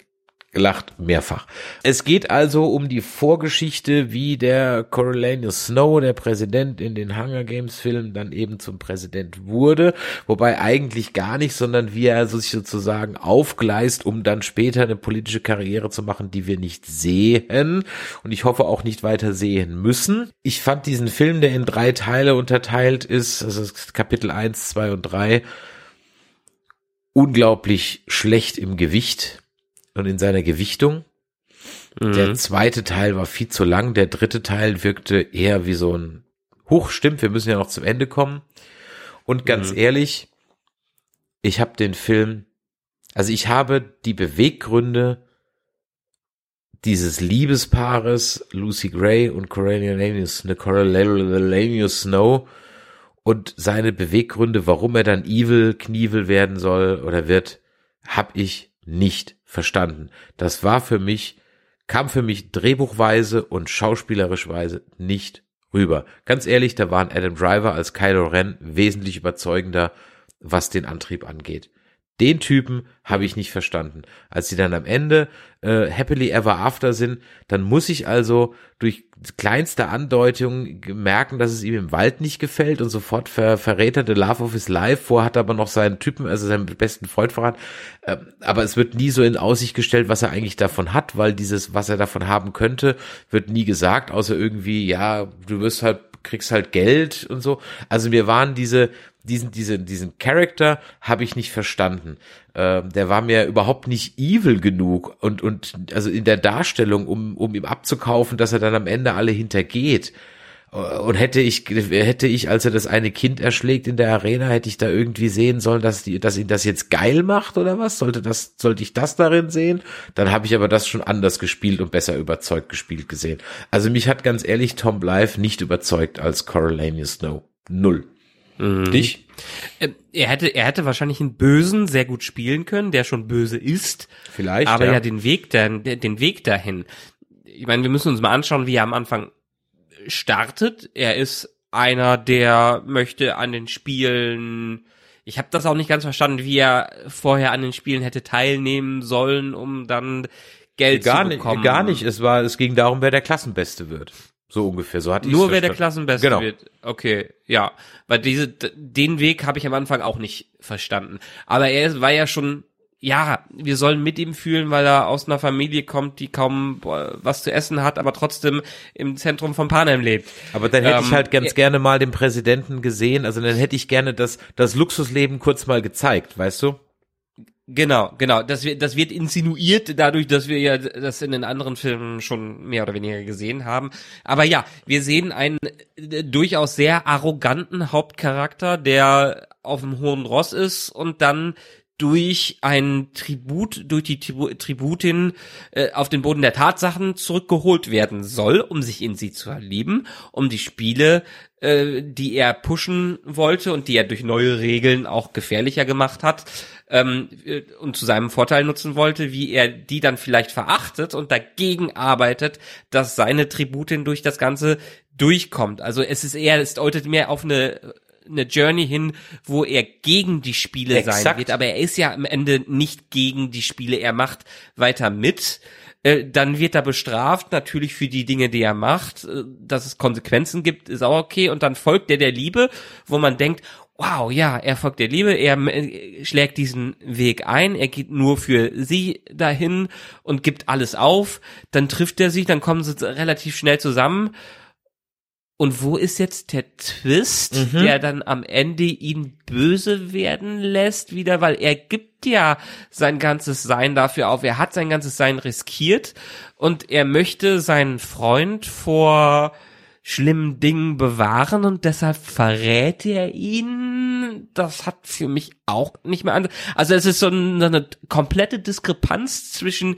gelacht, mehrfach. Es geht also um die Vorgeschichte, wie der Coriolanus Snow, der Präsident in den Hunger Games Filmen, dann eben zum Präsident wurde, wobei eigentlich gar nicht, sondern wie er sich sozusagen aufgleist, um dann später eine politische Karriere zu machen, die wir nicht sehen und ich hoffe auch nicht weiter sehen müssen. Ich fand diesen Film, der in drei Teile unterteilt ist, also Kapitel eins, zwei und drei, unglaublich schlecht im Gewicht und in seiner Gewichtung. Mhm. Der zweite Teil war viel zu lang, der dritte Teil wirkte eher wie so ein Huch, stimmt, wir müssen ja noch zum Ende kommen. Und ganz mhm. ehrlich, ich habe den Film, also ich habe die Beweggründe dieses Liebespaares Lucy Gray und Coriolanus, Coriolanus Snow und seine Beweggründe, warum er dann Evil Knievel werden soll oder wird, habe ich nicht verstanden. Das war für mich, kam für mich drehbuchweise und schauspielerischweise nicht rüber. Ganz ehrlich, da waren Adam Driver als Kylo Ren wesentlich überzeugender, was den Antrieb angeht. Den Typen habe ich nicht verstanden. Als sie dann am Ende äh, happily ever after sind, dann muss ich also durch kleinste Andeutungen merken, dass es ihm im Wald nicht gefällt und sofort ver- verrät er the love of his life, vorher hat er aber noch seinen Typen, also seinen besten Freund verraten. Äh, aber es wird nie so in Aussicht gestellt, was er eigentlich davon hat, weil dieses, was er davon haben könnte, wird nie gesagt, außer irgendwie, ja, du wirst halt, kriegst halt Geld und so. Also mir waren diese diesen diesen diesen Charakter habe ich nicht verstanden. Ähm, der war mir überhaupt nicht evil genug und und also in der Darstellung, um um ihm abzukaufen, dass er dann am Ende alle hintergeht. Und hätte ich hätte ich, als er das eine Kind erschlägt in der Arena, hätte ich da irgendwie sehen sollen, dass die dass ihn das jetzt geil macht oder was? Sollte das sollte ich das darin sehen? Dann habe ich aber das schon anders gespielt und besser überzeugt gespielt gesehen. Also mich hat ganz ehrlich Tom Blythe nicht überzeugt als Coriolanus Snow. Null. Dich? Er hätte, er hätte wahrscheinlich einen Bösen sehr gut spielen können, der schon böse ist. Vielleicht, aber ja, ja den Weg dann, den Weg dahin. Ich meine, wir müssen uns mal anschauen, wie er am Anfang startet. Er ist einer, der möchte an den Spielen. Ich habe das auch nicht ganz verstanden, wie er vorher an den Spielen hätte teilnehmen sollen, um dann Geld gar zu bekommen. Nicht, gar nicht. Es war, es ging darum, wer der Klassenbeste wird. So ungefähr, so hatte ich es verstanden. Nur wer der Klassenbeste genau. wird. Okay, ja. Weil diese, den Weg habe ich am Anfang auch nicht verstanden. Aber er war ja schon, ja, wir sollen mit ihm fühlen, weil er aus einer Familie kommt, die kaum was zu essen hat, aber trotzdem im Zentrum von Panem lebt. Aber dann hätte ähm, ich halt ganz äh, gerne mal den Präsidenten gesehen, also dann hätte ich gerne das, das Luxusleben kurz mal gezeigt, weißt du? Genau, genau. Das wird, das wird insinuiert dadurch, dass wir ja das in den anderen Filmen schon mehr oder weniger gesehen haben. Aber ja, wir sehen einen durchaus sehr arroganten Hauptcharakter, der auf dem hohen Ross ist und dann durch ein Tribut, durch die Tributin äh, auf den Boden der Tatsachen zurückgeholt werden soll, um sich in sie zu verlieben, um die Spiele, äh, die er pushen wollte und die er durch neue Regeln auch gefährlicher gemacht hat, ähm, und zu seinem Vorteil nutzen wollte, wie er die dann vielleicht verachtet und dagegen arbeitet, dass seine Tributin durch das Ganze durchkommt. Also es ist eher, es deutet mehr auf eine eine Journey hin, wo er gegen die Spiele Exakt. sein wird, aber er ist ja am Ende nicht gegen die Spiele, er macht weiter mit, äh, dann wird er bestraft, natürlich für die Dinge, die er macht, äh, dass es Konsequenzen gibt, ist auch okay, und dann folgt er der Liebe, wo man denkt, wow, ja, er folgt der Liebe, er äh, schlägt diesen Weg ein, er geht nur für sie dahin und gibt alles auf, dann trifft er sich, dann kommen sie relativ schnell zusammen. Und wo ist jetzt der Twist, mhm. der dann am Ende ihn böse werden lässt wieder, weil er gibt ja sein ganzes Sein dafür auf, er hat sein ganzes Sein riskiert und er möchte seinen Freund vor schlimmen Dingen bewahren und deshalb verrät er ihn. Das hat für mich auch nicht mehr an. Also es ist so eine, eine komplette Diskrepanz zwischen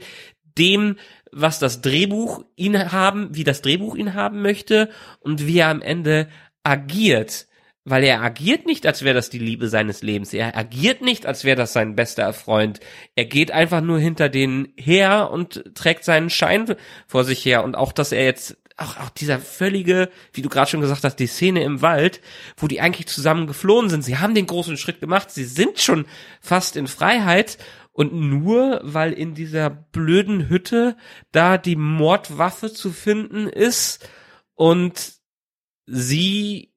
dem, was das Drehbuch ihn haben, wie das Drehbuch ihn haben möchte und wie er am Ende agiert. Weil er agiert nicht, als wäre das die Liebe seines Lebens. Er agiert nicht, als wäre das sein bester Freund. Er geht einfach nur hinter denen her und trägt seinen Schein vor sich her. Und auch, dass er jetzt, auch, auch dieser völlige, wie du gerade schon gesagt hast, die Szene im Wald, wo die eigentlich zusammen geflohen sind. Sie haben den großen Schritt gemacht. Sie sind schon fast in Freiheit. Und nur, weil in dieser blöden Hütte da die Mordwaffe zu finden ist und sie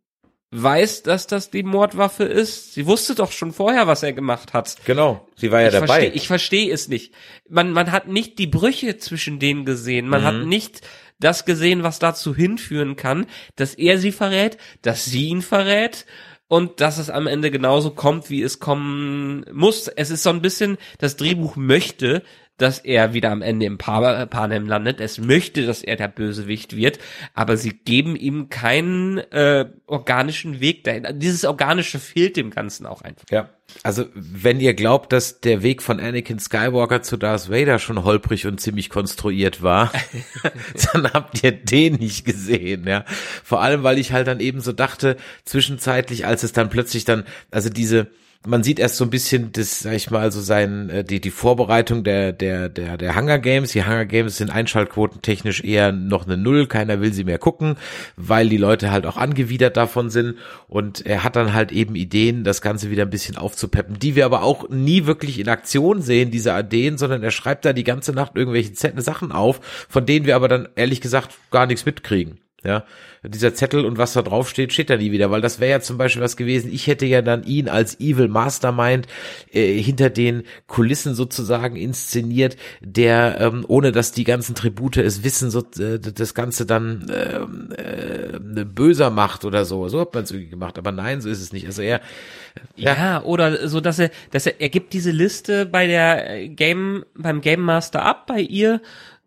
weiß, dass das die Mordwaffe ist. Sie wusste doch schon vorher, was er gemacht hat. Genau, sie war ja ich dabei. Versteh, ich verstehe es nicht. Man, man hat nicht die Brüche zwischen denen gesehen. Man mhm. hat nicht das gesehen, was dazu hinführen kann, dass er sie verrät, dass sie ihn verrät. und dass es am Ende genauso kommt, wie es kommen muss. Es ist so ein bisschen, das Drehbuch möchte, dass er wieder am Ende im Panem landet. Es möchte, dass er der Bösewicht wird, aber sie geben ihm keinen äh, organischen Weg dahin. Dieses Organische fehlt dem Ganzen auch einfach. Ja, also wenn ihr glaubt, dass der Weg von Anakin Skywalker zu Darth Vader schon holprig und ziemlich konstruiert war, dann habt ihr den nicht gesehen, ja. Vor allem, weil ich halt dann eben so dachte, zwischenzeitlich, als es dann plötzlich dann, also diese Man sieht erst so ein bisschen das, sag ich mal, so sein, die, die Vorbereitung der, der, der, der Hunger Games. Die Hunger Games sind einschaltquotentechnisch eher noch eine Null. Keiner will sie mehr gucken, weil die Leute halt auch angewidert davon sind. Und er hat dann halt eben Ideen, das Ganze wieder ein bisschen aufzupeppen, die wir aber auch nie wirklich in Aktion sehen, diese Ideen, sondern er schreibt da die ganze Nacht irgendwelche Sachen auf, von denen wir aber dann ehrlich gesagt gar nichts mitkriegen. Ja, dieser Zettel und was da drauf steht, steht da nie wieder, weil das wäre ja zum Beispiel was gewesen, ich hätte ja dann ihn als Evil Mastermind äh, hinter den Kulissen sozusagen inszeniert, der, ähm, ohne dass die ganzen Tribute es wissen, so äh, das Ganze dann äh, äh, böser macht oder so, so hat man es irgendwie gemacht, aber nein, so ist es nicht, also er ja, ja oder so, dass er, dass er, er gibt diese Liste bei der Game, beim Game Master ab, bei ihr,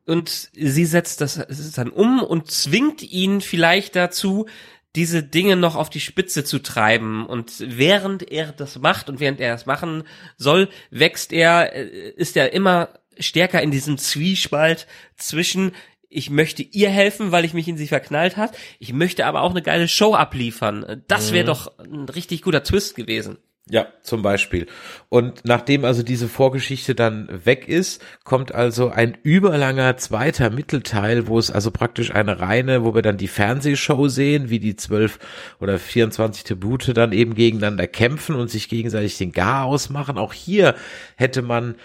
und sie setzt das dann um und zwingt ihn vielleicht dazu, diese Dinge noch auf die Spitze zu treiben. Und während er das macht und während er das machen soll, wächst er, ist er immer stärker in diesem Zwiespalt zwischen, ich möchte ihr helfen, weil ich mich in sie verknallt hat, ich möchte aber auch eine geile Show abliefern. Das wäre mhm. doch ein richtig guter Twist gewesen. Ja, zum Beispiel. Und nachdem also diese Vorgeschichte dann weg ist, kommt also ein überlanger zweiter Mittelteil, wo es also praktisch eine reine, wo wir dann die Fernsehshow sehen, wie die zwölf oder vierundzwanzig Tribute dann eben gegeneinander kämpfen und sich gegenseitig den Garaus machen. Auch hier hätte man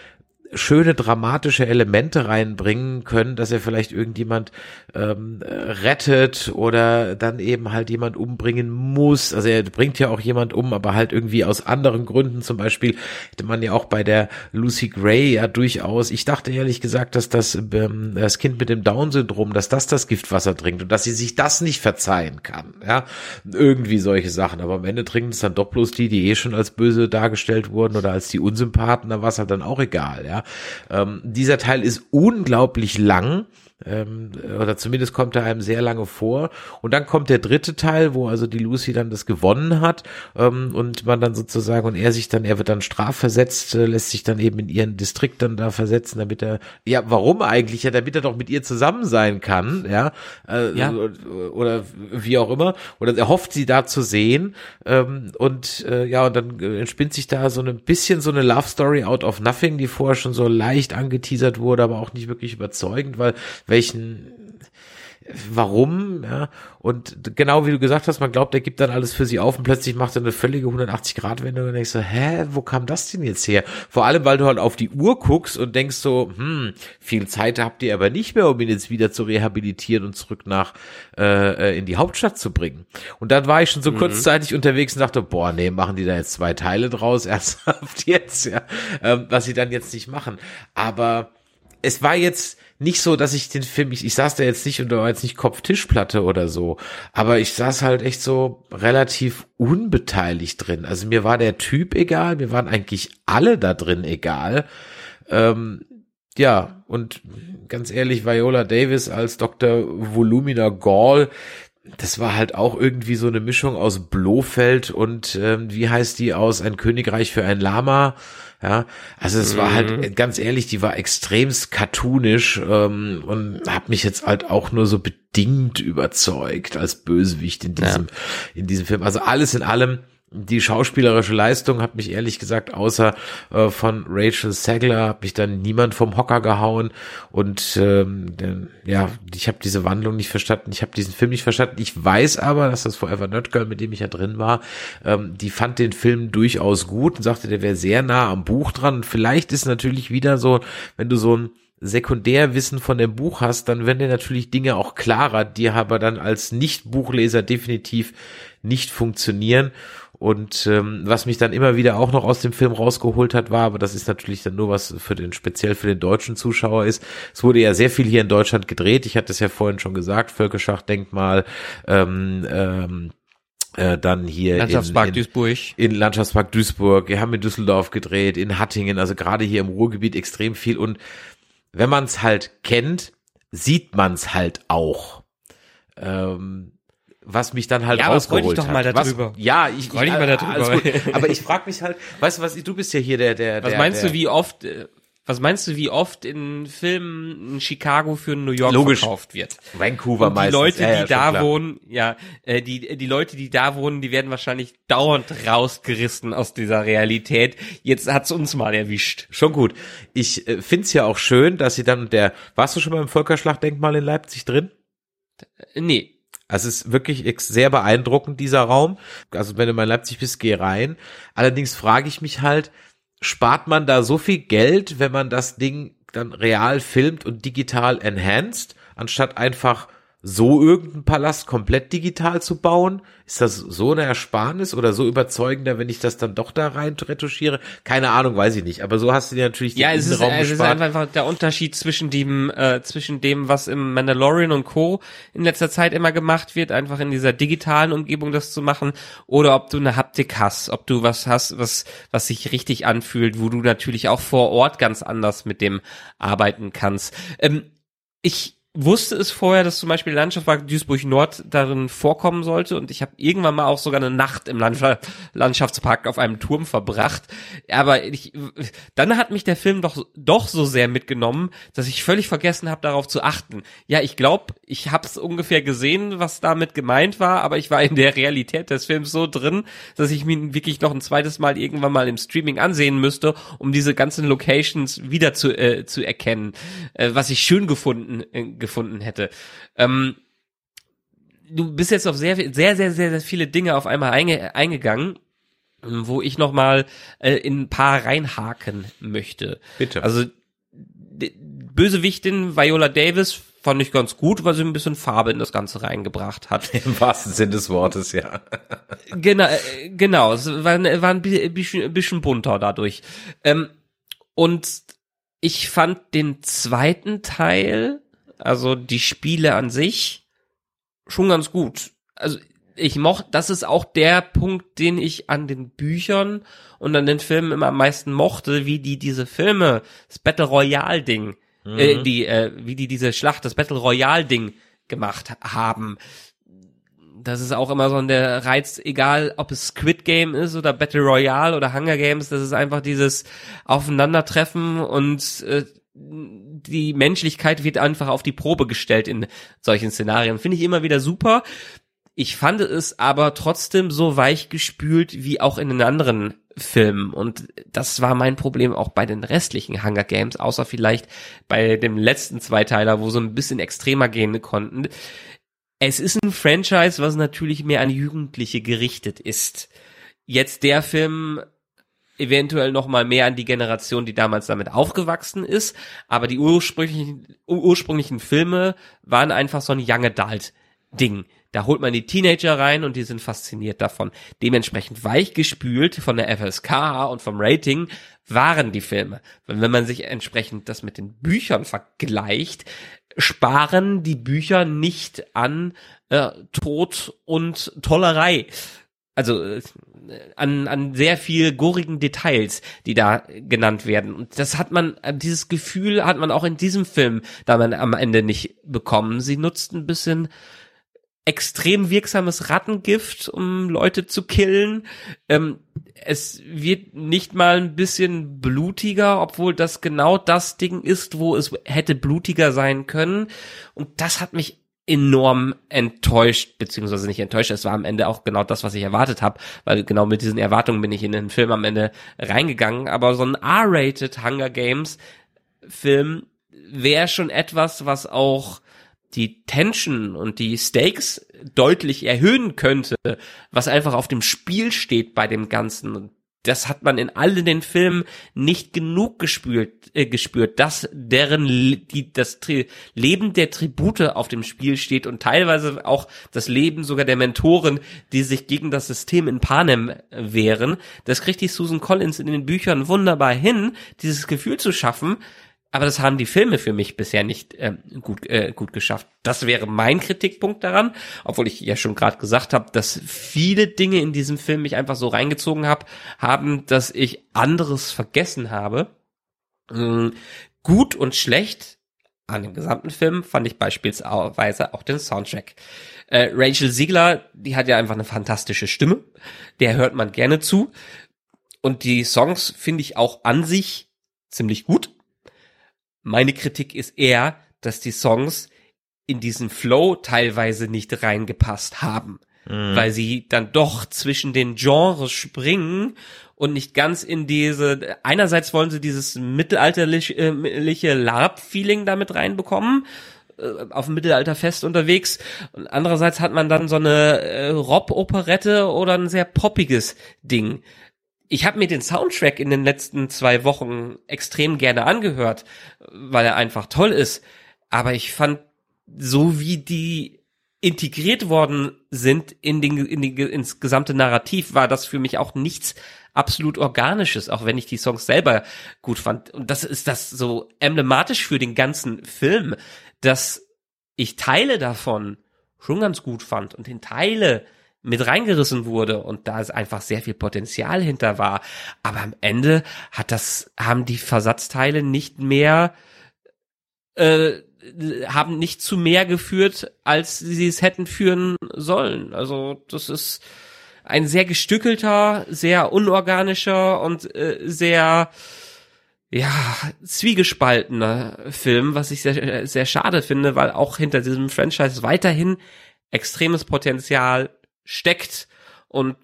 schöne dramatische Elemente reinbringen können, dass er vielleicht irgendjemand ähm, rettet oder dann eben halt jemand umbringen muss. Also er bringt ja auch jemand um, aber halt irgendwie aus anderen Gründen. Zum Beispiel hätte man ja auch bei der Lucy Gray ja durchaus, ich dachte ehrlich gesagt, dass das, ähm, das Kind mit dem Down-Syndrom, dass das das Giftwasser trinkt und dass sie sich das nicht verzeihen kann. Ja, irgendwie solche Sachen. Aber am Ende trinken es dann doch bloß die, die eh schon als böse dargestellt wurden oder als die Unsympathen. Da war es halt dann auch egal, ja. Ja, ähm, dieser Teil ist unglaublich lang, ähm, oder zumindest kommt er einem sehr lange vor. Und dann kommt der dritte Teil, wo also die Lucy dann das gewonnen hat, ähm, und man dann sozusagen, und er sich dann, er wird dann strafversetzt, äh, lässt sich dann eben in ihren Distrikt dann da versetzen, damit er, ja, warum eigentlich? Ja, damit er doch mit ihr zusammen sein kann, ja, äh, ja. oder wie auch immer. Oder er hofft, sie da zu sehen, ähm, und äh, ja, und dann entspinnt sich da so ein bisschen so eine Love Story out of nothing, die vorher schon schon so leicht angeteasert wurde, aber auch nicht wirklich überzeugend, weil welchen, warum, ja, und genau wie du gesagt hast, man glaubt, er gibt dann alles für sie auf und plötzlich macht er eine völlige hundertachtzig-Grad-Wendung und denkst so, hä, wo kam das denn jetzt her? Vor allem, weil du halt auf die Uhr guckst und denkst so, hm, viel Zeit habt ihr aber nicht mehr, um ihn jetzt wieder zu rehabilitieren und zurück nach, äh, in die Hauptstadt zu bringen. Und dann war ich schon so mhm. kurzzeitig unterwegs und dachte, boah, nee, machen die da jetzt zwei Teile draus, ernsthaft jetzt, ja, ähm, was sie dann jetzt nicht machen. Aber es war jetzt nicht so, dass ich den Film, ich, ich saß da jetzt nicht und da war jetzt nicht Kopf-Tischplatte oder so, aber ich saß halt echt so relativ unbeteiligt drin. Also mir war der Typ egal, mir waren eigentlich alle da drin egal. Ähm, ja, und ganz ehrlich, Viola Davis als Doktor Volumina Gall, das war halt auch irgendwie so eine Mischung aus Blofeld und ähm, wie heißt die aus Ein Königreich für ein Lama? Ja, also es war halt, ganz ehrlich, die war extremst cartoonisch, ähm, und hat mich jetzt halt auch nur so bedingt überzeugt als Bösewicht in diesem, ja. in diesem Film. Also alles in allem, die schauspielerische Leistung hat mich ehrlich gesagt, außer äh, von Rachel Zegler, hat mich dann niemand vom Hocker gehauen. Und ähm, denn, ja, ich habe diese Wandlung nicht verstanden, ich habe diesen Film nicht verstanden. Ich weiß aber, dass das Forever Nerd Girl, mit dem ich ja drin war, ähm, die fand den Film durchaus gut und sagte, der wäre sehr nah am Buch dran. Und vielleicht ist natürlich wieder so, wenn du so ein Sekundärwissen von dem Buch hast, dann werden dir natürlich Dinge auch klarer, die aber dann als Nicht-Buchleser definitiv nicht funktionieren. Und ähm, was mich dann immer wieder auch noch aus dem Film rausgeholt hat, war, aber das ist natürlich dann nur was für den, speziell für den deutschen Zuschauer ist, es wurde ja sehr viel hier in Deutschland gedreht, ich hatte es ja vorhin schon gesagt, Völkerschlachtdenkmal, ähm, ähm, Äh, dann hier Landschaftspark in, in, Duisburg. in Landschaftspark Duisburg. Wir haben in Düsseldorf gedreht, in Hattingen, also gerade hier im Ruhrgebiet extrem viel. Und wenn man es halt kennt, sieht man es halt auch. Ähm, was mich dann halt ja, rausgeholt hat. Ja, ich doch mal darüber. Was, ja, ich, ich, ich, ich mal darüber. Aber ich frage mich halt, weißt du was, du bist ja hier der... der was der, meinst der, du, wie oft... Äh, Was meinst du, wie oft in Filmen in Chicago für New York Logisch. verkauft wird? Vancouver meistens. Die Leute, die ja, ja, da klar. wohnen, ja, äh, die die Leute, die da wohnen, die werden wahrscheinlich dauernd rausgerissen aus dieser Realität. Jetzt hat's uns mal erwischt. Schon gut. Ich äh, find's ja auch schön, dass sie dann der. Warst du schon beim Völkerschlachtdenkmal in Leipzig drin? Nee. Also es ist wirklich sehr beeindruckend, dieser Raum. Also wenn du mal in Leipzig bist, geh rein. Allerdings frage ich mich halt, spart man da so viel Geld, wenn man das Ding dann real filmt und digital enhanced, anstatt einfach so irgendeinen Palast komplett digital zu bauen? Ist das so eine Ersparnis oder so überzeugender, wenn ich das dann doch da rein retuschiere? Keine Ahnung, weiß ich nicht. Aber so hast du dir natürlich den Raum gespart. Ja, es ist einfach der Unterschied zwischen dem, äh, zwischen dem, was im Mandalorian und Co. in letzter Zeit immer gemacht wird, einfach in dieser digitalen Umgebung das zu machen, oder ob du eine Haptik hast, ob du was hast, was was sich richtig anfühlt, wo du natürlich auch vor Ort ganz anders mit dem arbeiten kannst. Ähm, ich wusste es vorher, dass zum Beispiel Landschaftspark Duisburg-Nord darin vorkommen sollte, und ich habe irgendwann mal auch sogar eine Nacht im Landschaftspark auf einem Turm verbracht, aber ich, dann hat mich der Film doch doch so sehr mitgenommen, dass ich völlig vergessen habe, darauf zu achten. Ja, ich glaube, ich habe es ungefähr gesehen, was damit gemeint war, aber ich war in der Realität des Films so drin, dass ich mir wirklich noch ein zweites Mal irgendwann mal im Streaming ansehen müsste, um diese ganzen Locations wieder zu, äh, zu erkennen, äh, was ich schön gefunden äh, gefunden hätte. Ähm, du bist jetzt auf sehr, sehr, sehr, sehr, sehr viele Dinge auf einmal einge- eingegangen, wo ich nochmal äh, in ein paar reinhaken möchte. Bitte. Also die Bösewichtin Viola Davis fand ich ganz gut, weil sie ein bisschen Farbe in das Ganze reingebracht hat. Im wahrsten Sinn des Wortes, ja. Genau, äh, genau. Es war, war ein bisschen, bisschen bunter dadurch. Ähm, und ich fand den zweiten Teil, also die Spiele an sich, schon ganz gut. Also ich mochte, das ist auch der Punkt, den ich an den Büchern und an den Filmen immer am meisten mochte, wie die diese Filme, das Battle Royale Ding, mhm. äh, die, äh, wie die diese Schlacht, das Battle Royale Ding gemacht haben. Das ist auch immer so der Reiz, egal ob es Squid Game ist oder Battle Royale oder Hunger Games, das ist einfach dieses Aufeinandertreffen und äh, die Menschlichkeit wird einfach auf die Probe gestellt in solchen Szenarien. Finde ich immer wieder super. Ich fand es aber trotzdem so weich gespült wie auch in den anderen Filmen. Und das war mein Problem auch bei den restlichen Hunger Games, außer vielleicht bei dem letzten Zweiteiler, wo so ein bisschen extremer gehen konnten. Es ist ein Franchise, was natürlich mehr an Jugendliche gerichtet ist. Jetzt der Film... eventuell noch mal mehr an die Generation, die damals damit aufgewachsen ist, aber die ursprünglichen, ursprünglichen Filme waren einfach so ein Young Adult Ding. Da holt man die Teenager rein und die sind fasziniert davon. Dementsprechend weichgespült von der F S K und vom Rating waren die Filme. Wenn man sich entsprechend das mit den Büchern vergleicht, sparen die Bücher nicht an äh, Tod und Tollerei. Also an an sehr viel gorigen Details, die da genannt werden. Und das hat man, dieses Gefühl hat man auch in diesem Film da man am Ende nicht bekommen. Sie nutzt ein bisschen extrem wirksames Rattengift, um Leute zu killen. Ähm, es wird nicht mal ein bisschen blutiger, obwohl das genau das Ding ist, wo es hätte blutiger sein können. Und das hat mich enorm enttäuscht, beziehungsweise nicht enttäuscht, es war am Ende auch genau das, was ich erwartet habe, weil genau mit diesen Erwartungen bin ich in den Film am Ende reingegangen, aber so ein R-rated Hunger Games Film wäre schon etwas, was auch die Tension und die Stakes deutlich erhöhen könnte, was einfach auf dem Spiel steht bei dem Ganzen, und das hat man in all den Filmen nicht genug gespürt, äh, gespürt, dass deren die das Tri- Leben der Tribute auf dem Spiel steht und teilweise auch das Leben sogar der Mentoren, die sich gegen das System in Panem wehren. Das kriegt die Susan Collins in den Büchern wunderbar hin, dieses Gefühl zu schaffen. Aber das haben die Filme für mich bisher nicht ähm, gut äh, gut geschafft. Das wäre mein Kritikpunkt daran, obwohl ich ja schon gerade gesagt habe, dass viele Dinge in diesem Film mich einfach so reingezogen hab, haben, dass ich anderes vergessen habe. Ähm, gut und schlecht an dem gesamten Film fand ich beispielsweise auch den Soundtrack. Äh, Rachel Ziegler, die hat ja einfach eine fantastische Stimme, der hört man gerne zu. Und die Songs finde ich auch an sich ziemlich gut. Meine Kritik ist eher, dass die Songs in diesen Flow teilweise nicht reingepasst haben, mhm. weil sie dann doch zwischen den Genres springen und nicht ganz in diese, einerseits wollen sie dieses mittelalterliche LARP-Feeling damit reinbekommen, auf dem Mittelalterfest unterwegs, und andererseits hat man dann so eine Rock-Operette oder ein sehr poppiges Ding. Ich habe mir den Soundtrack in den letzten zwei Wochen extrem gerne angehört, weil er einfach toll ist. Aber ich fand, so wie die integriert worden sind in den, in den, ins gesamte Narrativ, war das für mich auch nichts absolut Organisches, auch wenn ich die Songs selber gut fand. Und das ist das so emblematisch für den ganzen Film, dass ich Teile davon schon ganz gut fand und in Teile mit reingerissen wurde und da es einfach sehr viel Potenzial hinter war. Aber am Ende hat das, haben die Versatzteile nicht mehr, äh, haben nicht zu mehr geführt, als sie es hätten führen sollen. Also das ist ein sehr gestückelter, sehr unorganischer und äh, sehr, ja, zwiegespaltener Film, was ich sehr, sehr schade finde, weil auch hinter diesem Franchise weiterhin extremes Potenzial steckt, und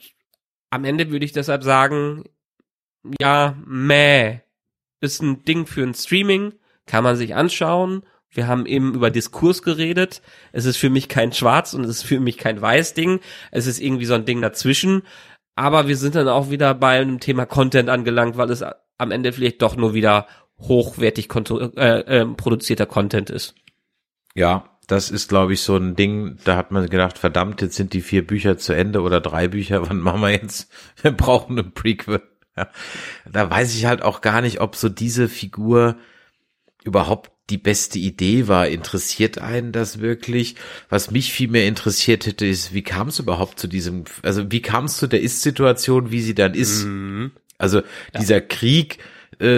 am Ende würde ich deshalb sagen, ja, meh, ist ein Ding für ein Streaming, kann man sich anschauen, wir haben eben über Diskurs geredet, es ist für mich kein Schwarz und es ist für mich kein Weiß-Ding, es ist irgendwie so ein Ding dazwischen, aber wir sind dann auch wieder bei einem Thema Content angelangt, weil es am Ende vielleicht doch nur wieder hochwertig konto- äh, äh, produzierter Content ist. Ja. Das ist, glaube ich, so ein Ding, da hat man gedacht, verdammt, jetzt sind die vier Bücher zu Ende oder drei Bücher, wann machen wir jetzt? Wir brauchen eine Prequel. Ja. Da weiß ich halt auch gar nicht, ob so diese Figur überhaupt die beste Idee war. Interessiert einen das wirklich? Was mich viel mehr interessiert hätte, ist, wie kam es überhaupt zu diesem, also wie kam es zu der Ist-Situation, wie sie dann ist? Mhm. Also ja. Dieser Krieg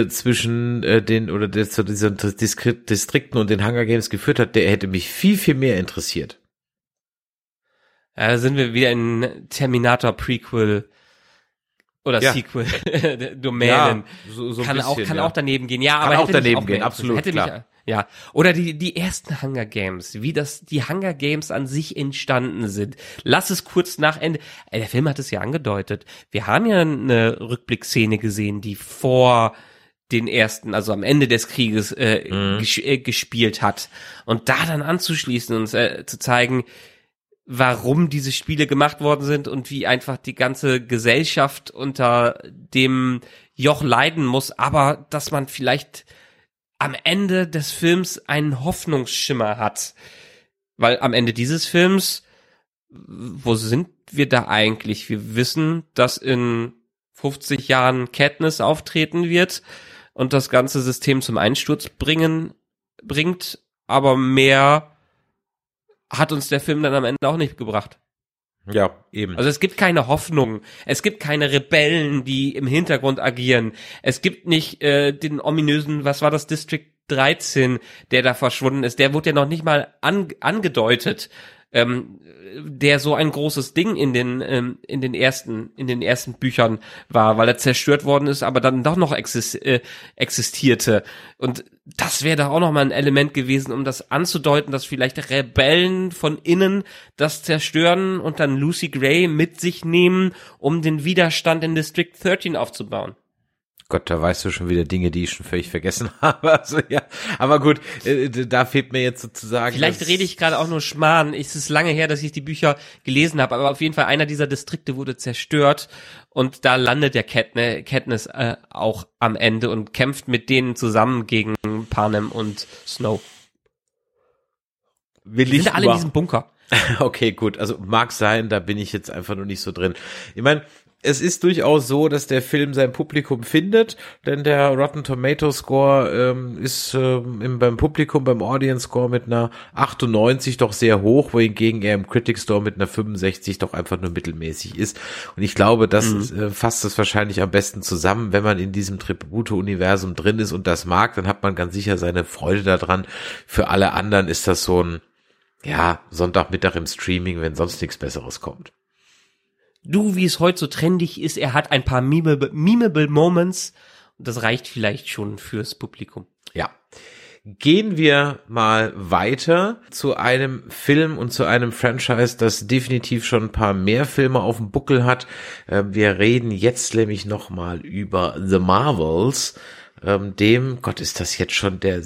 zwischen den oder zu diesen Distrikten und den Hunger Games geführt hat, der hätte mich viel, viel mehr interessiert. Ja, da sind wir wieder in Terminator-Prequel oder ja. Sequel-Domänen. Ja, so, so kann, bisschen, auch, kann ja. auch daneben gehen. Ja, kann aber auch daneben auch gehen, absolut, hätte klar. Mich, ja. Oder die, die ersten Hunger Games, wie das die Hunger Games an sich entstanden sind. Lass es kurz nach Ende. Der Film hat es ja angedeutet. Wir haben ja eine Rückblickszene gesehen, die vor den ersten, also am Ende des Krieges äh, mhm. ges- äh, gespielt hat. Und da dann anzuschließen und äh, zu zeigen, warum diese Spiele gemacht worden sind und wie einfach die ganze Gesellschaft unter dem Joch leiden muss, aber dass man vielleicht am Ende des Films einen Hoffnungsschimmer hat. Weil am Ende dieses Films, wo sind wir da eigentlich? Wir wissen, dass in fünfzig Jahren Katniss auftreten wird und das ganze System zum Einsturz bringen bringt, aber mehr hat uns der Film dann am Ende auch nicht gebracht. Ja, eben. Also es gibt keine Hoffnung, es gibt keine Rebellen, die im Hintergrund agieren, es gibt nicht äh, den ominösen, was war das, District dreizehn, der da verschwunden ist, der wurde ja noch nicht mal an- angedeutet, ähm, der so ein großes Ding in den ähm, in den ersten in den ersten Büchern war, weil er zerstört worden ist, aber dann doch noch exist- äh, existierte. Und das wäre da auch nochmal ein Element gewesen, um das anzudeuten, dass vielleicht Rebellen von innen das zerstören und dann Lucy Gray mit sich nehmen, um den Widerstand in District dreizehn aufzubauen. Gott, da weißt du schon wieder Dinge, die ich schon völlig vergessen habe. Also, ja. Aber gut, äh, da fehlt mir jetzt sozusagen... Vielleicht rede ich gerade auch nur Schmarrn. Es ist lange her, dass ich die Bücher gelesen habe, aber auf jeden Fall einer dieser Distrikte wurde zerstört und da landet der Katniss äh, auch am Ende und kämpft mit denen zusammen gegen Panem und Snow. Will die sind ich alle über- in diesem Bunker. Okay, gut. Also mag sein, da bin ich jetzt einfach nur nicht so drin. Ich meine... es ist durchaus so, dass der Film sein Publikum findet, denn der Rotten Tomato Score ähm, ist ähm, im, beim Publikum, beim Audience Score mit einer achtundneunzig doch sehr hoch, wohingegen er im Critic Score mit einer fünfundsechzig doch einfach nur mittelmäßig ist. Und ich glaube, das mhm. ist, äh, fasst es wahrscheinlich am besten zusammen. Wenn man in diesem Tribute-Universum drin ist und das mag, dann hat man ganz sicher seine Freude daran. Für alle anderen ist das so ein ja, Sonntagmittag im Streaming, wenn sonst nichts Besseres kommt. Du, wie es heute so trendig ist, er hat ein paar memeable, memeable Moments. Und das reicht vielleicht schon fürs Publikum. Ja. Gehen wir mal weiter zu einem Film und zu einem Franchise, das definitiv schon ein paar mehr Filme auf dem Buckel hat. Wir reden jetzt nämlich nochmal über The Marvels. Dem, Gott, ist das jetzt schon der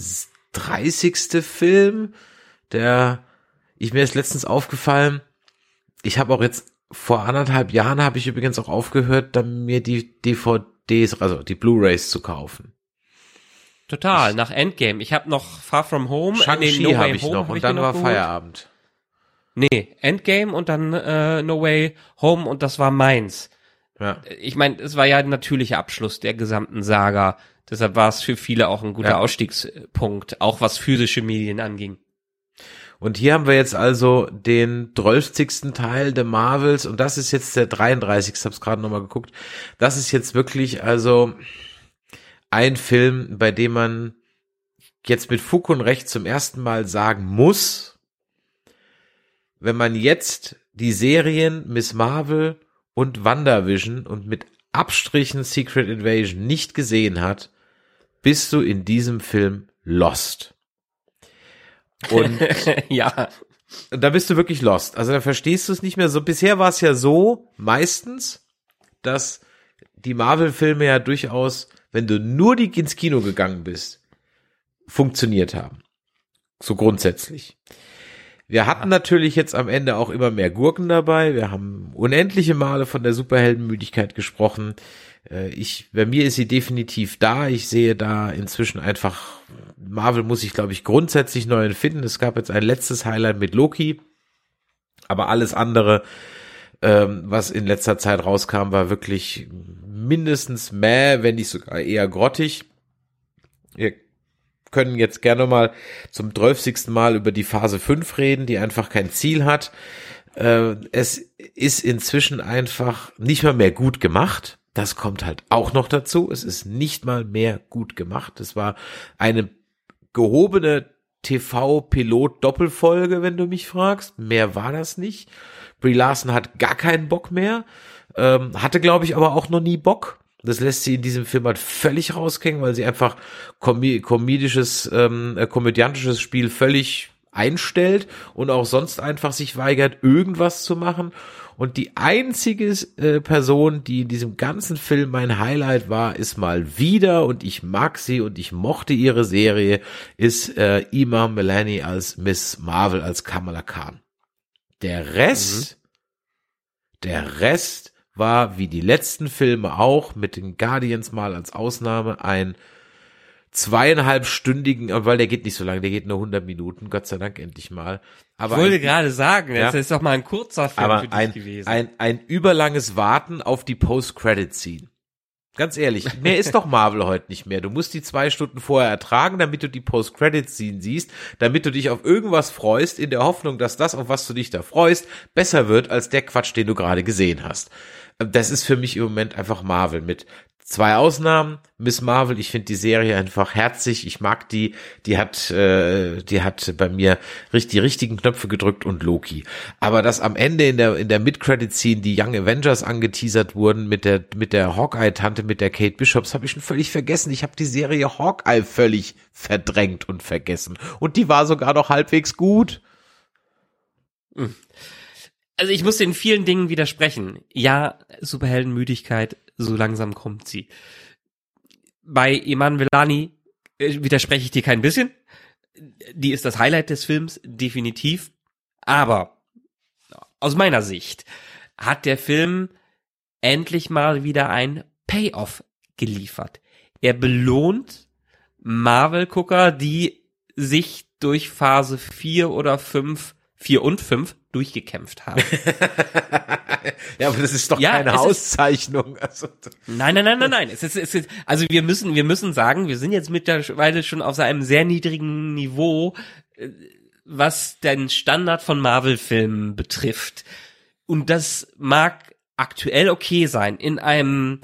dreißigste Film, der, ich mir ist letztens aufgefallen, ich habe auch jetzt vor anderthalb Jahren habe ich übrigens auch aufgehört, dann mir die D V Ds, also die Blu-Rays zu kaufen. Total, ich, nach Endgame. Ich habe noch Far From Home, Shang-Chi nee, no habe ich Home, noch hab und ich dann war Feierabend. Nee, Endgame und dann äh, No Way Home und das war meins. Ja. Ich meine, es war ja ein natürlicher Abschluss der gesamten Saga. Deshalb war es für viele auch ein guter ja. Ausstiegspunkt, auch was physische Medien anging. Und hier haben wir jetzt also den dreißigsten Teil der Marvels und das ist jetzt der dreiunddreißigste Ich habe es gerade nochmal geguckt. Das ist jetzt wirklich also ein Film, bei dem man jetzt mit Fug und Recht zum ersten Mal sagen muss, wenn man jetzt die Serien Miss Marvel und WandaVision und mit Abstrichen Secret Invasion nicht gesehen hat, bist du in diesem Film lost. Und ja, da bist du wirklich lost. Also da verstehst du es nicht mehr so. Bisher war es ja so, meistens, dass die Marvel-Filme ja durchaus, wenn du nur die ins Kino gegangen bist, funktioniert haben. So grundsätzlich. Wir hatten natürlich jetzt am Ende auch immer mehr Gurken dabei. Wir haben unendliche Male von der Superheldenmüdigkeit gesprochen. Ich, bei mir ist sie definitiv da. Ich sehe da inzwischen einfach, Marvel muss ich, glaube ich, grundsätzlich neu entfinden. Es gab jetzt ein letztes Highlight mit Loki, aber alles andere, ähm, was in letzter Zeit rauskam, war wirklich mindestens mäh, wenn nicht sogar eher grottig. Ihr können jetzt gerne mal zum dreißigsten Mal über die Phase fünf reden, die einfach kein Ziel hat. Äh, es ist inzwischen einfach nicht mal mehr gut gemacht. Das kommt halt auch noch dazu. Es ist nicht mal mehr gut gemacht. Es war eine gehobene T V-Pilot-Doppelfolge, wenn du mich fragst. Mehr war das nicht. Brie Larson hat gar keinen Bock mehr. Ähm, hatte, glaube ich, aber auch noch nie Bock. Das lässt sie in diesem Film halt völlig raushängen, weil sie einfach kom- komedisches, ähm, komödiantisches Spiel völlig einstellt und auch sonst einfach sich weigert, irgendwas zu machen. Und die einzige äh, Person, die in diesem ganzen Film mein Highlight war, ist mal wieder, und ich mag sie und ich mochte ihre Serie, ist äh, Iman Vellani als Miss Marvel, als Kamala Khan. Der Rest, mhm. der Rest war, wie die letzten Filme auch, mit den Guardians mal als Ausnahme, ein zweieinhalbstündigen, weil der geht nicht so lange, der geht nur hundert Minuten, Gott sei Dank endlich mal. Aber ich wollte ein, gerade sagen, ja, das ist doch mal ein kurzer Film aber für dich ein, gewesen. Ein, ein überlanges Warten auf die Post-Credit-Scene. Ganz ehrlich, mehr ist doch Marvel heute nicht mehr. Du musst die zwei Stunden vorher ertragen, damit du die Post-Credit-Scene siehst, damit du dich auf irgendwas freust, in der Hoffnung, dass das, auf was du dich da freust, besser wird als der Quatsch, den du gerade gesehen hast. Das ist für mich im Moment einfach Marvel mit zwei Ausnahmen. Miss Marvel, ich finde die Serie einfach herzig, ich mag die, die hat äh, die hat bei mir richtig, die richtigen Knöpfe gedrückt und Loki. Aber dass am Ende in der in der Mid-Credit-Scene die Young Avengers angeteasert wurden mit der mit der Hawkeye-Tante, mit der Kate Bishops, habe ich schon völlig vergessen. Ich habe die Serie Hawkeye völlig verdrängt und vergessen. Und die war sogar noch halbwegs gut. Also ich muss den vielen Dingen widersprechen. Ja, Superheldenmüdigkeit, so langsam kommt sie. Bei Iman Vellani widerspreche ich dir kein bisschen. Die ist das Highlight des Films, definitiv. Aber aus meiner Sicht hat der Film endlich mal wieder ein Payoff geliefert. Er belohnt Marvel-Gucker, die sich durch Phase vier oder fünf vier und fünf durchgekämpft haben. Ja, aber das ist doch ja, keine Auszeichnung. Ist, nein, nein, nein, nein, nein. Es ist, es ist, also wir müssen, wir müssen sagen, wir sind jetzt mittlerweile schon auf einem sehr niedrigen Niveau, was den Standard von Marvel-Filmen betrifft. Und das mag aktuell okay sein. In einem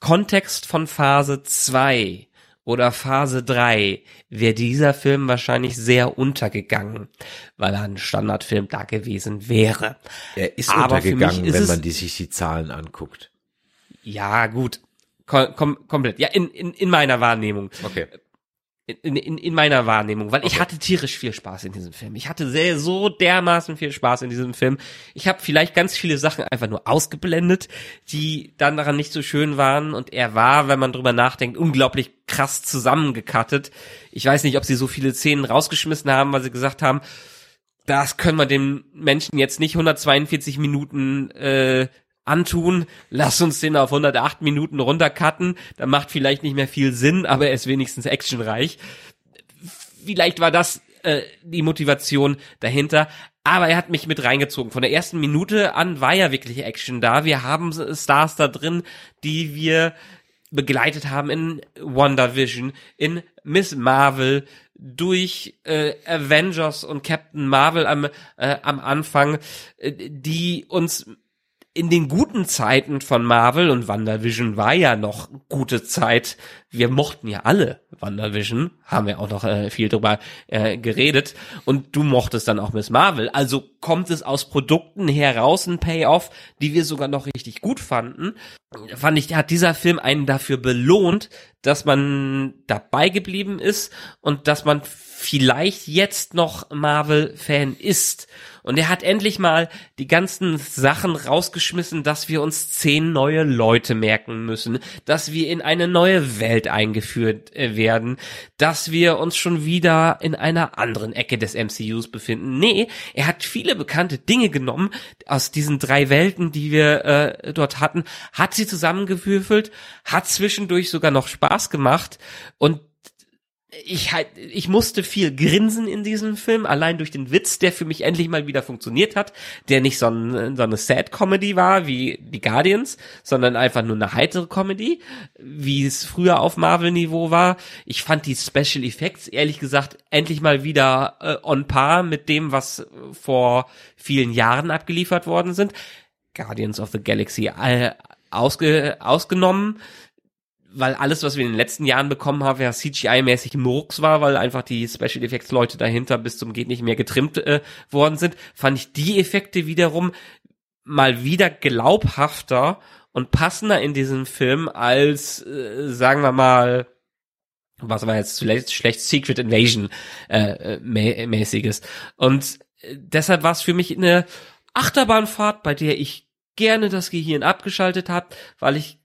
Kontext von Phase zwei oder Phase drei wäre dieser Film wahrscheinlich sehr untergegangen, weil er ein Standardfilm da gewesen wäre. Er ist aber untergegangen, ist wenn man die, sich die Zahlen anguckt. Ja, gut. Kom- kom- komplett. Ja, in, in, in meiner Wahrnehmung. Okay. In, in, in meiner Wahrnehmung, weil okay. ich hatte tierisch viel Spaß in diesem Film. Ich hatte sehr, so dermaßen viel Spaß in diesem Film. Ich habe vielleicht ganz viele Sachen einfach nur ausgeblendet, die dann daran nicht so schön waren. Und er war, wenn man drüber nachdenkt, unglaublich krass zusammengekattet. Ich weiß nicht, ob sie so viele Szenen rausgeschmissen haben, weil sie gesagt haben, das können wir dem Menschen jetzt nicht hundertzweiundvierzig Minuten äh, antun, lass uns den auf hundertacht Minuten runtercutten, dann macht vielleicht nicht mehr viel Sinn, aber er ist wenigstens actionreich. Vielleicht war das äh, die Motivation dahinter, aber er hat mich mit reingezogen. Von der ersten Minute an war ja wirklich Action da. Wir haben Stars da drin, die wir begleitet haben in WandaVision, in Miss Marvel, durch äh, Avengers und Captain Marvel am, äh, am Anfang, äh, die uns in den guten Zeiten von Marvel, und WandaVision war ja noch gute Zeit, wir mochten ja alle WandaVision, haben wir auch noch äh, viel drüber äh, geredet, und du mochtest dann auch Miss Marvel, also kommt es aus Produkten heraus ein Payoff, die wir sogar noch richtig gut fanden, fand ich, hat dieser Film einen dafür belohnt, dass man dabei geblieben ist und dass man vielleicht jetzt noch Marvel-Fan ist. Und er hat endlich mal die ganzen Sachen rausgeschmissen, dass wir uns zehn neue Leute merken müssen, dass wir in eine neue Welt eingeführt werden, dass wir uns schon wieder in einer anderen Ecke des M C Us befinden. Nee, er hat viele bekannte Dinge genommen aus diesen drei Welten, die wir äh, dort hatten, hat sie zusammengewürfelt, hat zwischendurch sogar noch Spaß gemacht, und Ich, ich musste viel grinsen in diesem Film, allein durch den Witz, der für mich endlich mal wieder funktioniert hat, der nicht so, ein, so eine Sad-Comedy war wie die Guardians, sondern einfach nur eine heitere Comedy, wie es früher auf Marvel-Niveau war. Ich fand die Special Effects, ehrlich gesagt, endlich mal wieder äh, on par mit dem, was vor vielen Jahren abgeliefert worden sind. Guardians of the Galaxy äh, ausge, ausgenommen, weil alles, was wir in den letzten Jahren bekommen haben, ja C G I-mäßig Murks war, weil einfach die Special Effects-Leute dahinter bis zum geht nicht mehr getrimmt äh, worden sind, fand ich die Effekte wiederum mal wieder glaubhafter und passender in diesem Film als, äh, sagen wir mal, was war jetzt zuletzt schlecht, Secret Invasion äh, mä- mäßiges. Und deshalb war es für mich eine Achterbahnfahrt, bei der ich gerne das Gehirn abgeschaltet habe, weil ich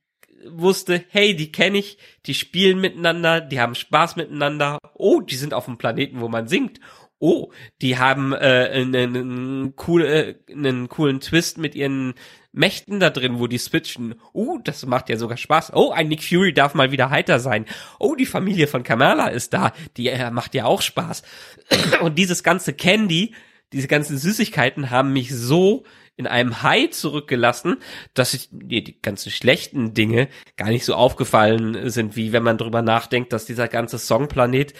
wusste, hey, die kenne ich, die spielen miteinander, die haben Spaß miteinander, oh, die sind auf einem Planeten, wo man singt, oh, die haben äh, einen, cool, äh, einen coolen Twist mit ihren Mächten da drin, wo die switchen, oh, das macht ja sogar Spaß, oh, ein Nick Fury darf mal wieder heiter sein, oh, die Familie von Kamala ist da, die äh, macht ja auch Spaß. Und dieses ganze Candy, diese ganzen Süßigkeiten haben mich so in einem High zurückgelassen, dass ich, nee, die ganzen schlechten Dinge gar nicht so aufgefallen sind, wie wenn man drüber nachdenkt, dass dieser ganze Songplanet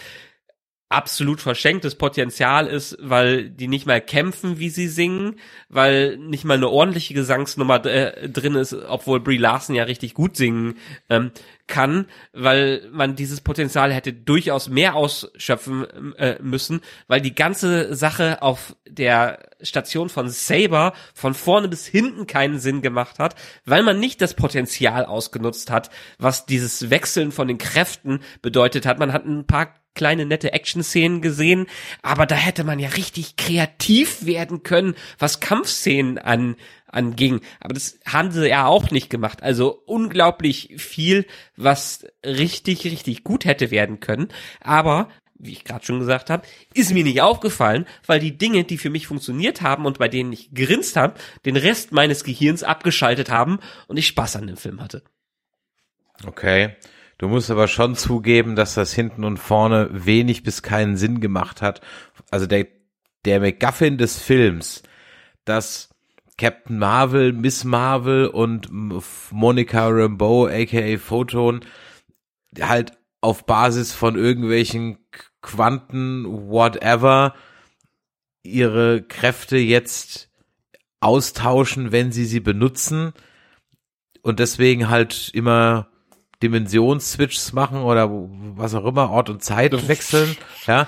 absolut verschenktes Potenzial ist, weil die nicht mal kämpfen, wie sie singen, weil nicht mal eine ordentliche Gesangsnummer äh, drin ist, obwohl Brie Larson ja richtig gut singen ähm, kann, weil man dieses Potenzial hätte durchaus mehr ausschöpfen äh, müssen, weil die ganze Sache auf der Station von Saber von vorne bis hinten keinen Sinn gemacht hat, weil man nicht das Potenzial ausgenutzt hat, was dieses Wechseln von den Kräften bedeutet hat. Man hat ein paar kleine nette Action-Szenen gesehen, aber da hätte man ja richtig kreativ werden können, was Kampfszenen an anging. Aber das haben sie ja auch nicht gemacht. Also unglaublich viel, was richtig, richtig gut hätte werden können. Aber, wie ich gerade schon gesagt habe, ist mir nicht aufgefallen, weil die Dinge, die für mich funktioniert haben und bei denen ich gegrinst habe, den Rest meines Gehirns abgeschaltet haben und ich Spaß an dem Film hatte. Okay. Du musst aber schon zugeben, dass das hinten und vorne wenig bis keinen Sinn gemacht hat. Also der der MacGuffin des Films, dass Captain Marvel, Miss Marvel und Monica Rambeau, aka Photon, halt auf Basis von irgendwelchen Quanten, whatever, ihre Kräfte jetzt austauschen, wenn sie sie benutzen und deswegen halt immer Dimensions-Switches machen oder was auch immer, Ort und Zeit wechseln, ja.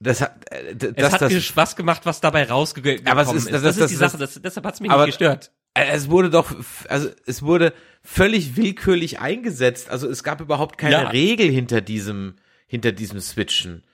Das hat, das, es hat das, mir Spaß gemacht, was dabei rausgekommen aber es ist, ist. Das, das ist das, die Sache, das, deshalb hat es mich aber nicht gestört. Es wurde doch, also es wurde völlig willkürlich eingesetzt, also es gab überhaupt keine ja. Regel hinter diesem, hinter diesem Switchen.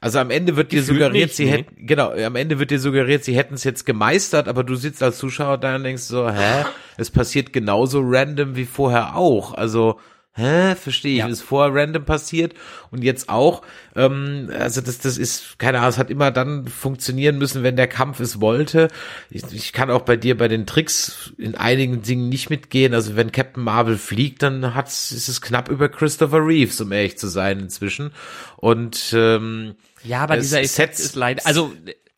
Also am Ende wird dir suggeriert, nicht, sie nee. hätten, genau, am Ende wird dir suggeriert, sie hätten es jetzt gemeistert, aber du sitzt als Zuschauer da und denkst so, hä, es passiert genauso random wie vorher auch, also hä, verstehe ich, ja. Ist vorher random passiert und jetzt auch, ähm, also das das ist, keine Ahnung, es hat immer dann funktionieren müssen, wenn der Kampf es wollte. Ich, ich kann auch bei dir bei den Tricks in einigen Dingen nicht mitgehen, also wenn Captain Marvel fliegt, dann hat's, ist es knapp über Christopher Reeves, um ehrlich zu sein inzwischen und ähm, ja, aber dieser Effekt Sets, ist leider, also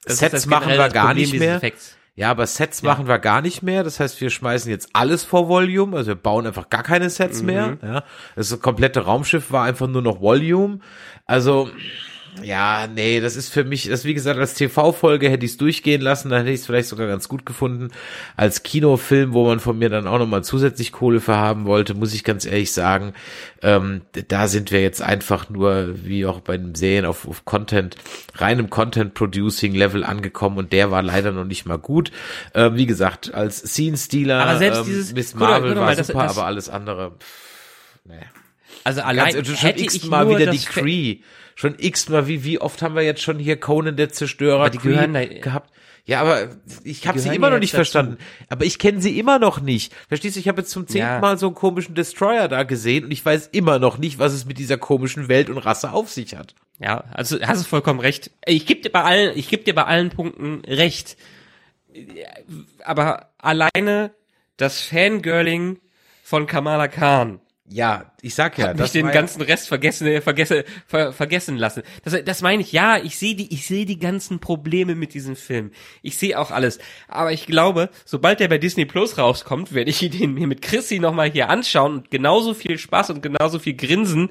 Sets machen wir gar Problem, nicht mehr. Effekt. Ja, aber Sets machen ja. wir gar nicht mehr. Das heißt, wir schmeißen jetzt alles vor Volume. Also wir bauen einfach gar keine Sets mhm. mehr. Ja, das komplette Raumschiff war einfach nur noch Volume. Also, ja, nee, das ist für mich, das wie gesagt, als T V-Folge hätte ich es durchgehen lassen. Dann hätte ich es vielleicht sogar ganz gut gefunden. Als Kinofilm, wo man von mir dann auch nochmal zusätzlich Kohle für haben wollte, muss ich ganz ehrlich sagen, ähm, da sind wir jetzt einfach nur, wie auch bei den Serien, auf, auf Content, reinem Content-Producing-Level angekommen und der war leider noch nicht mal gut. Ähm, wie gesagt, als Scene-Stealer, aber selbst dieses, ähm, Miss Marvel war super, das, das, aber alles andere, pff, nee. Also allein ganz, schon hätte ich mal wieder die Kree, schon x-mal, wie wie oft haben wir jetzt schon hier Conan der Zerstörer Kree gehabt? Ja, aber ich habe sie immer noch nicht dazu. verstanden. Aber ich kenne sie immer noch nicht. Verstehst du, ich habe jetzt zum zehnten ja. Mal so einen komischen Destroyer da gesehen und ich weiß immer noch nicht, was es mit dieser komischen Welt und Rasse auf sich hat. Ja, also hast du vollkommen recht. Ich geb dir bei allen, ich geb dir bei allen Punkten recht. Aber alleine das Fangirling von Kamala Khan. Ja, ich sag ja, hab das mich den ganzen ja. Rest vergessen, vergesse, ver, vergessen lassen. Das, das meine ich. Ja, ich sehe die, ich sehe die ganzen Probleme mit diesem Film. Ich sehe auch alles. Aber ich glaube, sobald der bei Disney Plus rauskommt, werde ich ihn mir mit Chrissy nochmal hier anschauen und genauso viel Spaß und genauso viel Grinsen,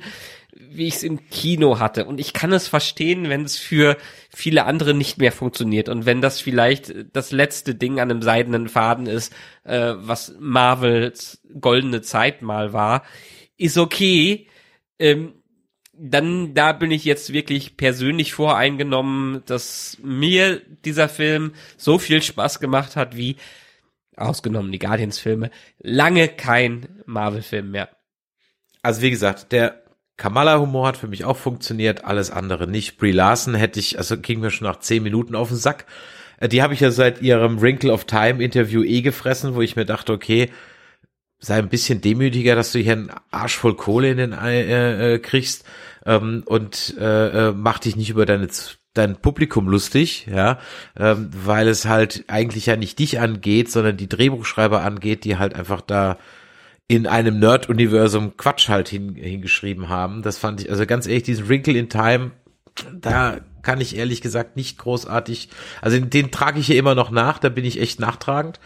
wie ich es im Kino hatte. Und ich kann es verstehen, wenn es für viele andere nicht mehr funktioniert und wenn das vielleicht das letzte Ding an einem seidenen Faden ist, äh, was Marvels goldene Zeit mal war. Ist okay, ähm, dann da bin ich jetzt wirklich persönlich voreingenommen, dass mir dieser Film so viel Spaß gemacht hat wie, ausgenommen die Guardians-Filme, lange kein Marvel-Film mehr. Also wie gesagt, der Kamala-Humor hat für mich auch funktioniert, alles andere nicht. Brie Larson hätte ich, also ging mir schon nach zehn Minuten auf den Sack. Die habe ich ja seit ihrem Wrinkle of Time-Interview eh gefressen, wo ich mir dachte, okay, sei ein bisschen demütiger, dass du hier einen Arsch voll Kohle in den äh, äh, kriegst ähm, und äh, mach dich nicht über deine, dein Publikum lustig, ja, ähm, weil es halt eigentlich ja nicht dich angeht, sondern die Drehbuchschreiber angeht, die halt einfach da in einem Nerd-Universum Quatsch halt hin, hingeschrieben haben. Das fand ich, also ganz ehrlich, diesen Wrinkle in Time, da kann ich ehrlich gesagt nicht großartig, also den, den trage ich hier immer noch nach, da bin ich echt nachtragend.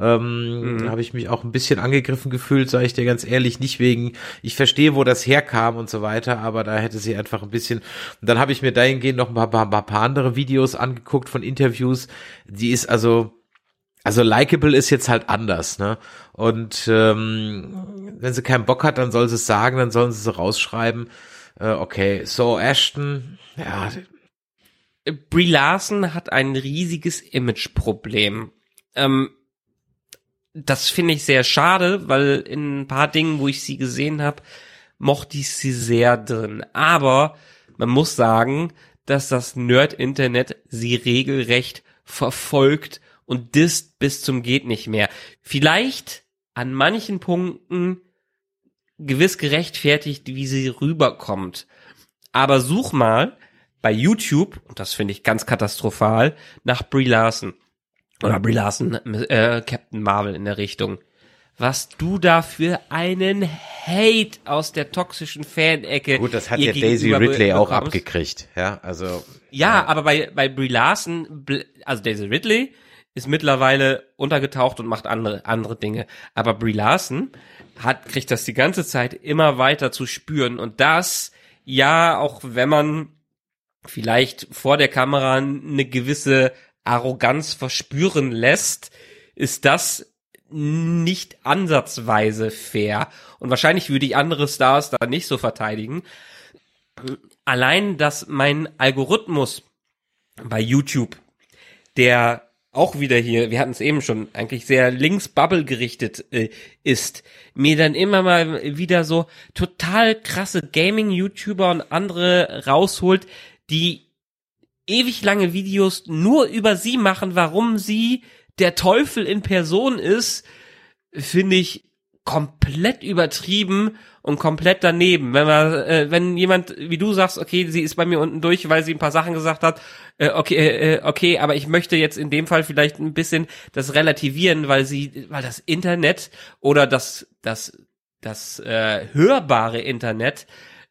Ähm, mhm. habe ich mich auch ein bisschen angegriffen gefühlt, sage ich dir ganz ehrlich, nicht wegen, ich verstehe, wo das herkam und so weiter, aber da hätte sie einfach ein bisschen, und dann habe ich mir dahingehend noch ein paar, paar, paar andere Videos angeguckt von Interviews, die ist also, also likable ist jetzt halt anders, ne, und ähm, wenn sie keinen Bock hat, dann soll sie es sagen, dann sollen sie es rausschreiben, äh, okay, so Ashton, ja. Brie Larson hat ein riesiges Imageproblem, ähm, das finde ich sehr schade, weil in ein paar Dingen, wo ich sie gesehen habe, mochte ich sie sehr drin. Aber man muss sagen, dass das Nerd-Internet sie regelrecht verfolgt und disst bis zum geht nicht mehr. Vielleicht an manchen Punkten gewiss gerechtfertigt, wie sie rüberkommt. Aber such mal bei YouTube, und das finde ich ganz katastrophal, nach Brie Larson. Oder Brie Larson, äh, Captain Marvel in der Richtung. was du da für einen Hate aus der toxischen Fan-Ecke. Gut, das hat ja Daisy Ridley auch abgekriegt, ja, also. Ja, aber bei, bei Brie Larson, also Daisy Ridley ist mittlerweile untergetaucht und macht andere, andere Dinge. Aber Brie Larson hat, kriegt das die ganze Zeit immer weiter zu spüren und das, ja, auch wenn man vielleicht vor der Kamera eine gewisse Arroganz verspüren lässt, ist das nicht ansatzweise fair. Und wahrscheinlich würde ich andere Stars da nicht so verteidigen. Allein, dass mein Algorithmus bei YouTube, der auch wieder hier, wir hatten es eben schon, eigentlich sehr links Bubble gerichtet äh, ist, mir dann immer mal wieder so total krasse Gaming-YouTuber und andere rausholt, die ewig lange Videos nur über sie machen, warum sie der Teufel in Person ist, finde ich komplett übertrieben und komplett daneben. Wenn man, äh, wenn jemand, wie du sagst, okay, sie ist bei mir unten durch, weil sie ein paar Sachen gesagt hat, äh, okay, äh, okay, aber ich möchte jetzt in dem Fall vielleicht ein bisschen das relativieren, weil sie, weil das Internet oder das, das, das äh, hörbare Internet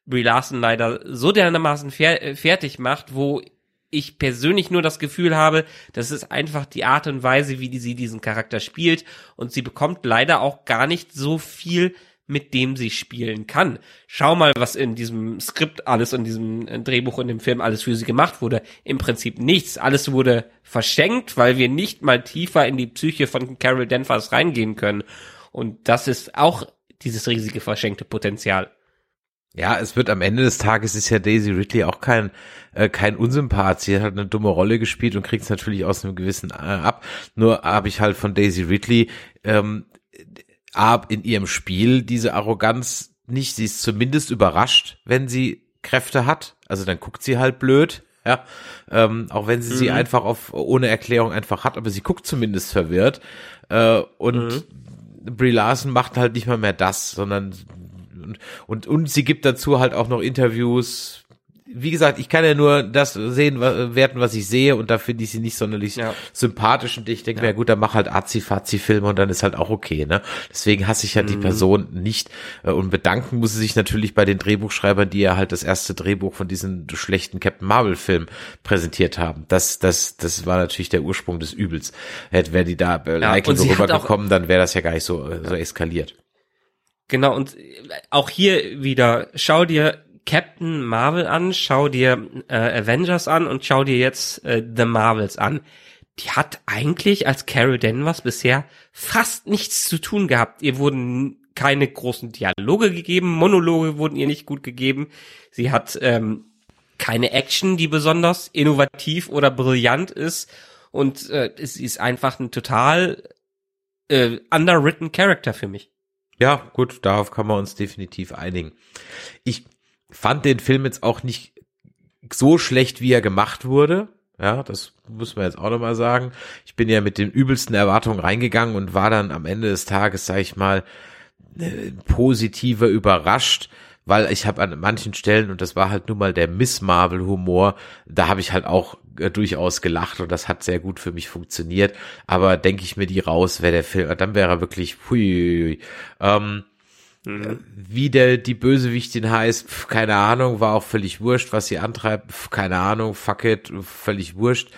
Brie Larson leider so dermaßen fer- fertig macht, wo ich persönlich nur das Gefühl habe, das ist einfach die Art und Weise, wie die, sie diesen Charakter spielt und sie bekommt leider auch gar nicht so viel, mit dem sie spielen kann. Schau mal, was in diesem Skript alles, in diesem Drehbuch, in dem Film alles für sie gemacht wurde. Im Prinzip nichts. Alles wurde verschenkt, weil wir nicht mal tiefer in die Psyche von Carol Danvers reingehen können. Und das ist auch dieses riesige verschenkte Potenzial. Ja, es wird am Ende des Tages, ist ja Daisy Ridley auch kein äh, kein Unsympath. Sie hat eine dumme Rolle gespielt und kriegt es natürlich aus einem gewissen äh, ab. Nur habe ich halt von Daisy Ridley ähm, ab in ihrem Spiel diese Arroganz nicht. Sie ist zumindest überrascht, wenn sie Kräfte hat. Also dann guckt sie halt blöd. Ja, ähm, auch wenn sie mhm. sie einfach auf ohne Erklärung einfach hat, aber sie guckt zumindest verwirrt. Äh, und mhm. Brie Larson macht halt nicht mal mehr das, sondern Und, und, und sie gibt dazu halt auch noch Interviews. Wie gesagt, ich kann ja nur das sehen, was, werten, was ich sehe, und da finde ich sie nicht sonderlich ja. sympathisch und ich denke ja. mir, gut, dann mach halt Azi-Fazi-Filme und dann ist halt auch okay, ne? Deswegen hasse ich halt mhm. die Person nicht und bedanken muss sie sich natürlich bei den Drehbuchschreibern, die ja halt das erste Drehbuch von diesem schlechten Captain Marvel-Film präsentiert haben. Das, das, das war natürlich der Ursprung des Übels. Wäre die da ja, Leitlinien so rübergekommen, dann wäre das ja gar nicht so, so eskaliert. Genau, und auch hier wieder, schau dir Captain Marvel an, schau dir äh, Avengers an und schau dir jetzt äh, The Marvels an. Die hat eigentlich als Carol Danvers bisher fast nichts zu tun gehabt. Ihr wurden keine großen Dialoge gegeben, Monologe wurden ihr nicht gut gegeben. Sie hat ähm, keine Action, die besonders innovativ oder brillant ist. Und äh, sie ist einfach ein total äh, underwritten Character für mich. Ja, gut, darauf kann man uns definitiv einigen. Ich fand den Film jetzt auch nicht so schlecht, wie er gemacht wurde. Ja, das muss man jetzt auch nochmal sagen. Ich bin ja mit den übelsten Erwartungen reingegangen und war dann am Ende des Tages, sag ich mal, äh, positiver überrascht, weil ich habe an manchen Stellen, und das war halt nun mal der Miss Marvel Humor, da habe ich halt auch äh, durchaus gelacht und das hat sehr gut für mich funktioniert, aber denke ich mir die raus, wäre der Film, dann wäre er wirklich hui, ähm, mhm. wie der, die Bösewichtin heißt, pf, keine Ahnung, war auch völlig wurscht, was sie antreibt, pf, keine Ahnung, fuck it, völlig wurscht.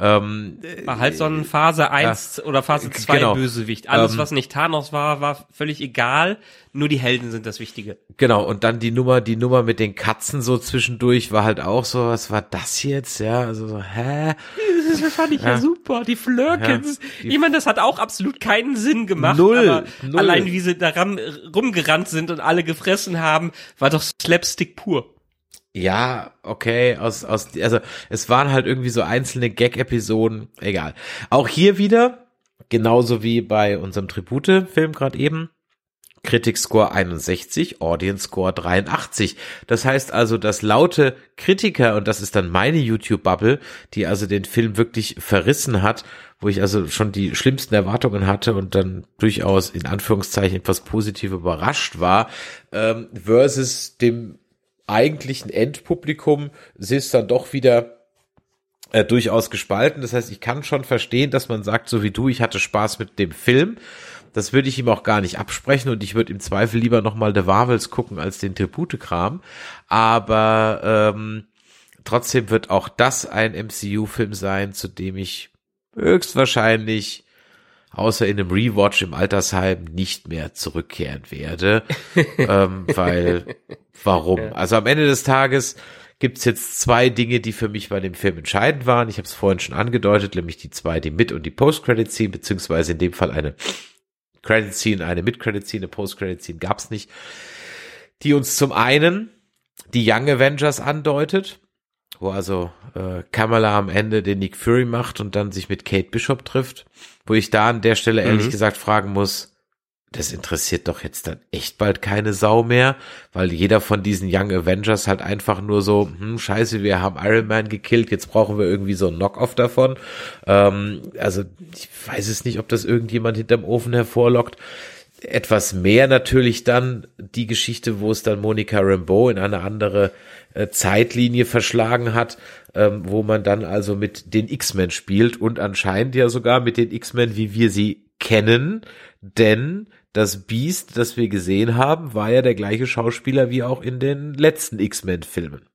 Ähm, war halt so ein Phase eins äh, oder Phase zwei genau. Bösewicht. Alles, ähm, was nicht Thanos war, war völlig egal, nur die Helden sind das Wichtige. Genau, und dann die Nummer, die Nummer mit den Katzen so zwischendurch war halt auch so, was war das jetzt? Ja, also so, hä? Das fand ich ja, ja super, die Flurkins. Ja, ich meine, das hat auch absolut keinen Sinn gemacht. Null, aber null. Allein wie sie da ram, rumgerannt sind und alle gefressen haben, war doch Slapstick pur. Ja, okay, aus, aus, also, es waren halt irgendwie so einzelne Gag-Episoden, egal. Auch hier wieder, genauso wie bei unserem Tribute-Film gerade eben, Kritik-Score einundsechzig, Audience-Score dreiundachtzig. Das heißt also, dass laute Kritiker, und das ist dann meine YouTube-Bubble, die also den Film wirklich verrissen hat, wo ich also schon die schlimmsten Erwartungen hatte und dann durchaus in Anführungszeichen etwas positiv überrascht war, ähm, versus dem eigentlichen Endpublikum, sie ist dann doch wieder äh, durchaus gespalten. Das heißt, ich kann schon verstehen, dass man sagt, so wie du, ich hatte Spaß mit dem Film. Das würde ich ihm auch gar nicht absprechen und ich würde im Zweifel lieber nochmal The Marvels gucken als den Tribute-Kram. Aber ähm, trotzdem wird auch das ein M C U-Film sein, zu dem ich höchstwahrscheinlich außer in einem Rewatch im Altersheim nicht mehr zurückkehren werde. ähm, weil, warum? Ja. Also am Ende des Tages gibt's jetzt zwei Dinge, die für mich bei dem Film entscheidend waren. Ich habe es vorhin schon angedeutet, nämlich die zwei, die Mit- und die Post-Credit-Scene, beziehungsweise in dem Fall eine Credit-Scene, eine Mid-Credit-Scene, eine Post-Credit-Scene gab's nicht, die uns zum einen die Young Avengers andeutet, wo also äh, Kamala am Ende den Nick Fury macht und dann sich mit Kate Bishop trifft, wo ich da an der Stelle ehrlich mhm. gesagt fragen muss, das interessiert doch jetzt dann echt bald keine Sau mehr, weil jeder von diesen Young Avengers halt einfach nur so, hm, scheiße, wir haben Iron Man gekillt, jetzt brauchen wir irgendwie so einen Knock-Off davon. Ähm, also ich weiß es nicht, ob das irgendjemand hinterm Ofen hervorlockt. Etwas mehr natürlich dann die Geschichte, wo es dann Monica Rambeau in eine andere äh, Zeitlinie verschlagen hat, ähm, wo man dann also mit den X-Men spielt und anscheinend ja sogar mit den X-Men, wie wir sie kennen, denn das Beast, das wir gesehen haben, war ja der gleiche Schauspieler wie auch in den letzten X-Men-Filmen.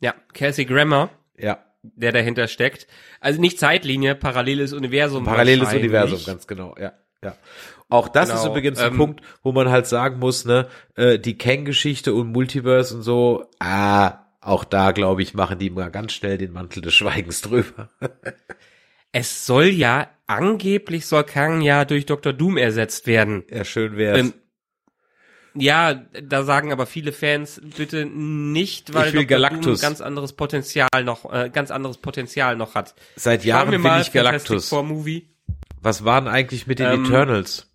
Ja, Kelsey Grammer. Ja. Der dahinter steckt. Also nicht Zeitlinie, paralleles Universum. Paralleles Universum, ganz genau, ja. Ja, auch das genau. ist übrigens ein ähm, Punkt, wo man halt sagen muss, ne, äh, die Kang-Geschichte und Multiverse und so, ah, auch da, glaube ich, machen die mal ganz schnell den Mantel des Schweigens drüber. Es soll ja, angeblich soll Kang ja durch Doktor Doom ersetzt werden. Ja, schön wär's. Ähm, ja, da sagen aber viele Fans, bitte nicht, weil Doktor Doom ganz anderes Potenzial noch, äh, ganz anderes Potenzial noch hat. Seit Jahren bin ich Galactus. Was war denn eigentlich mit den ähm, Eternals?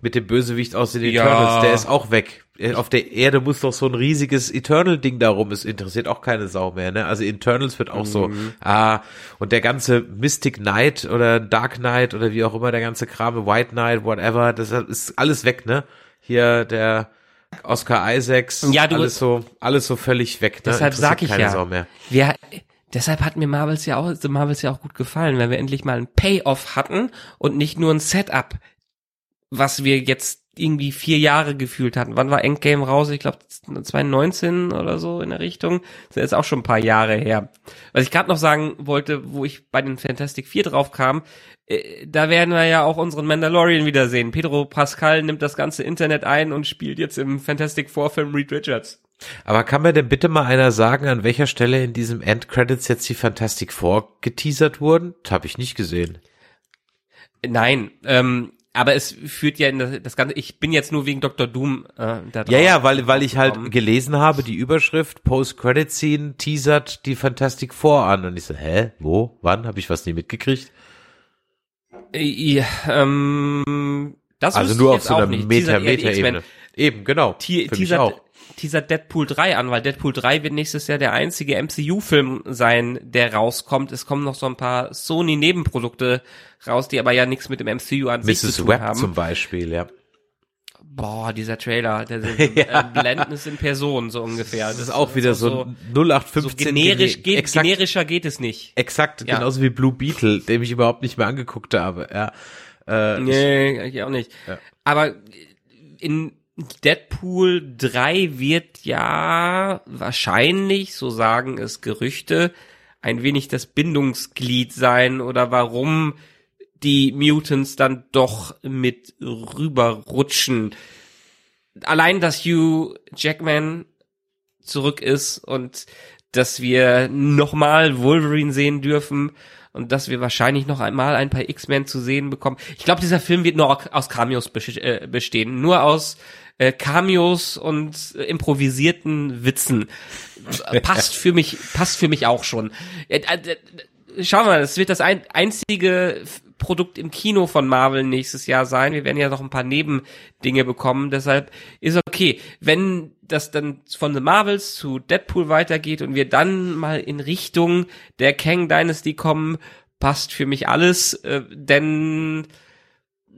Mit dem Bösewicht aus den Eternals, ja. Der ist auch weg. Auf der Erde muss doch so ein riesiges Eternal-Ding darum, es interessiert auch keine Sau mehr, ne? Also Eternals wird auch mhm. so, ah, und der ganze Mystic Knight oder Dark Knight oder wie auch immer, der ganze Kram, White Knight, whatever, das ist alles weg, ne? Hier der Oscar Isaacs, ja, du, alles so, alles so völlig weg, ne? Deshalb sag ich keine ja. Sau mehr. Wir, Deshalb hat mir Marvels ja auch, Marvels ja auch gut gefallen, weil wir endlich mal ein Payoff hatten und nicht nur ein Setup, was wir jetzt irgendwie vier Jahre gefühlt hatten. Wann war Endgame raus? Ich glaube zwanzig neunzehn oder so in der Richtung. Das ist auch schon ein paar Jahre her. Was ich gerade noch sagen wollte, wo ich bei den Fantastic Four drauf kam, äh, da werden wir ja auch unseren Mandalorian wiedersehen. Pedro Pascal nimmt das ganze Internet ein und spielt jetzt im Fantastic Four Film Reed Richards. Aber kann mir denn bitte mal einer sagen, an welcher Stelle in diesem Endcredits jetzt die Fantastic Four geteasert wurden? Das habe ich nicht gesehen. Nein, ähm, aber es führt ja in das, das Ganze, ich bin jetzt nur wegen Doktor Doom äh, da drauf. Ja, ja, weil, weil ich halt gelesen habe, die Überschrift Post-Credit-Scene teasert die Fantastic Four an. Und ich so, hä, wo, wann, habe ich was nie mitgekriegt? Ja, ähm, das also nur auf jetzt so einer Meta-Meta-Ebene. Eben, genau, T- für mich auch. Teaser Deadpool drei an, weil Deadpool drei wird nächstes Jahr der einzige M C U-Film sein, der rauskommt. Es kommen noch so ein paar Sony-Nebenprodukte raus, die aber ja nichts mit dem M C U an sich zu tun Webb haben. Missus Webb zum Beispiel, ja. Boah, dieser Trailer, der ja. äh, Blendnis in Person, so ungefähr. Das, das ist auch wieder so, so null acht fünfzehn. So generisch, ge- exakt, generischer geht es nicht. Exakt, ja. Genauso wie Blue Beetle, den ich überhaupt nicht mehr angeguckt habe. Ja. Äh, nee, ich auch nicht. Ja. Aber in Deadpool drei wird ja wahrscheinlich, so sagen es Gerüchte, ein wenig das Bindungsglied sein oder warum die Mutants dann doch mit rüberrutschen. Allein, dass Hugh Jackman zurück ist und dass wir nochmal Wolverine sehen dürfen und dass wir wahrscheinlich noch einmal ein paar X-Men zu sehen bekommen. Ich glaube, dieser Film wird nur aus Cameos bestehen, nur aus Äh, Cameos und äh, improvisierten Witzen. Passt für mich, passt für mich auch schon. Äh, äh, äh, schauen wir mal, das wird das ein, einzige Produkt im Kino von Marvel nächstes Jahr sein. Wir werden ja noch ein paar Nebendinge bekommen, deshalb ist okay. Wenn das dann von The Marvels zu Deadpool weitergeht und wir dann mal in Richtung der Kang Dynasty kommen, passt für mich alles, äh, denn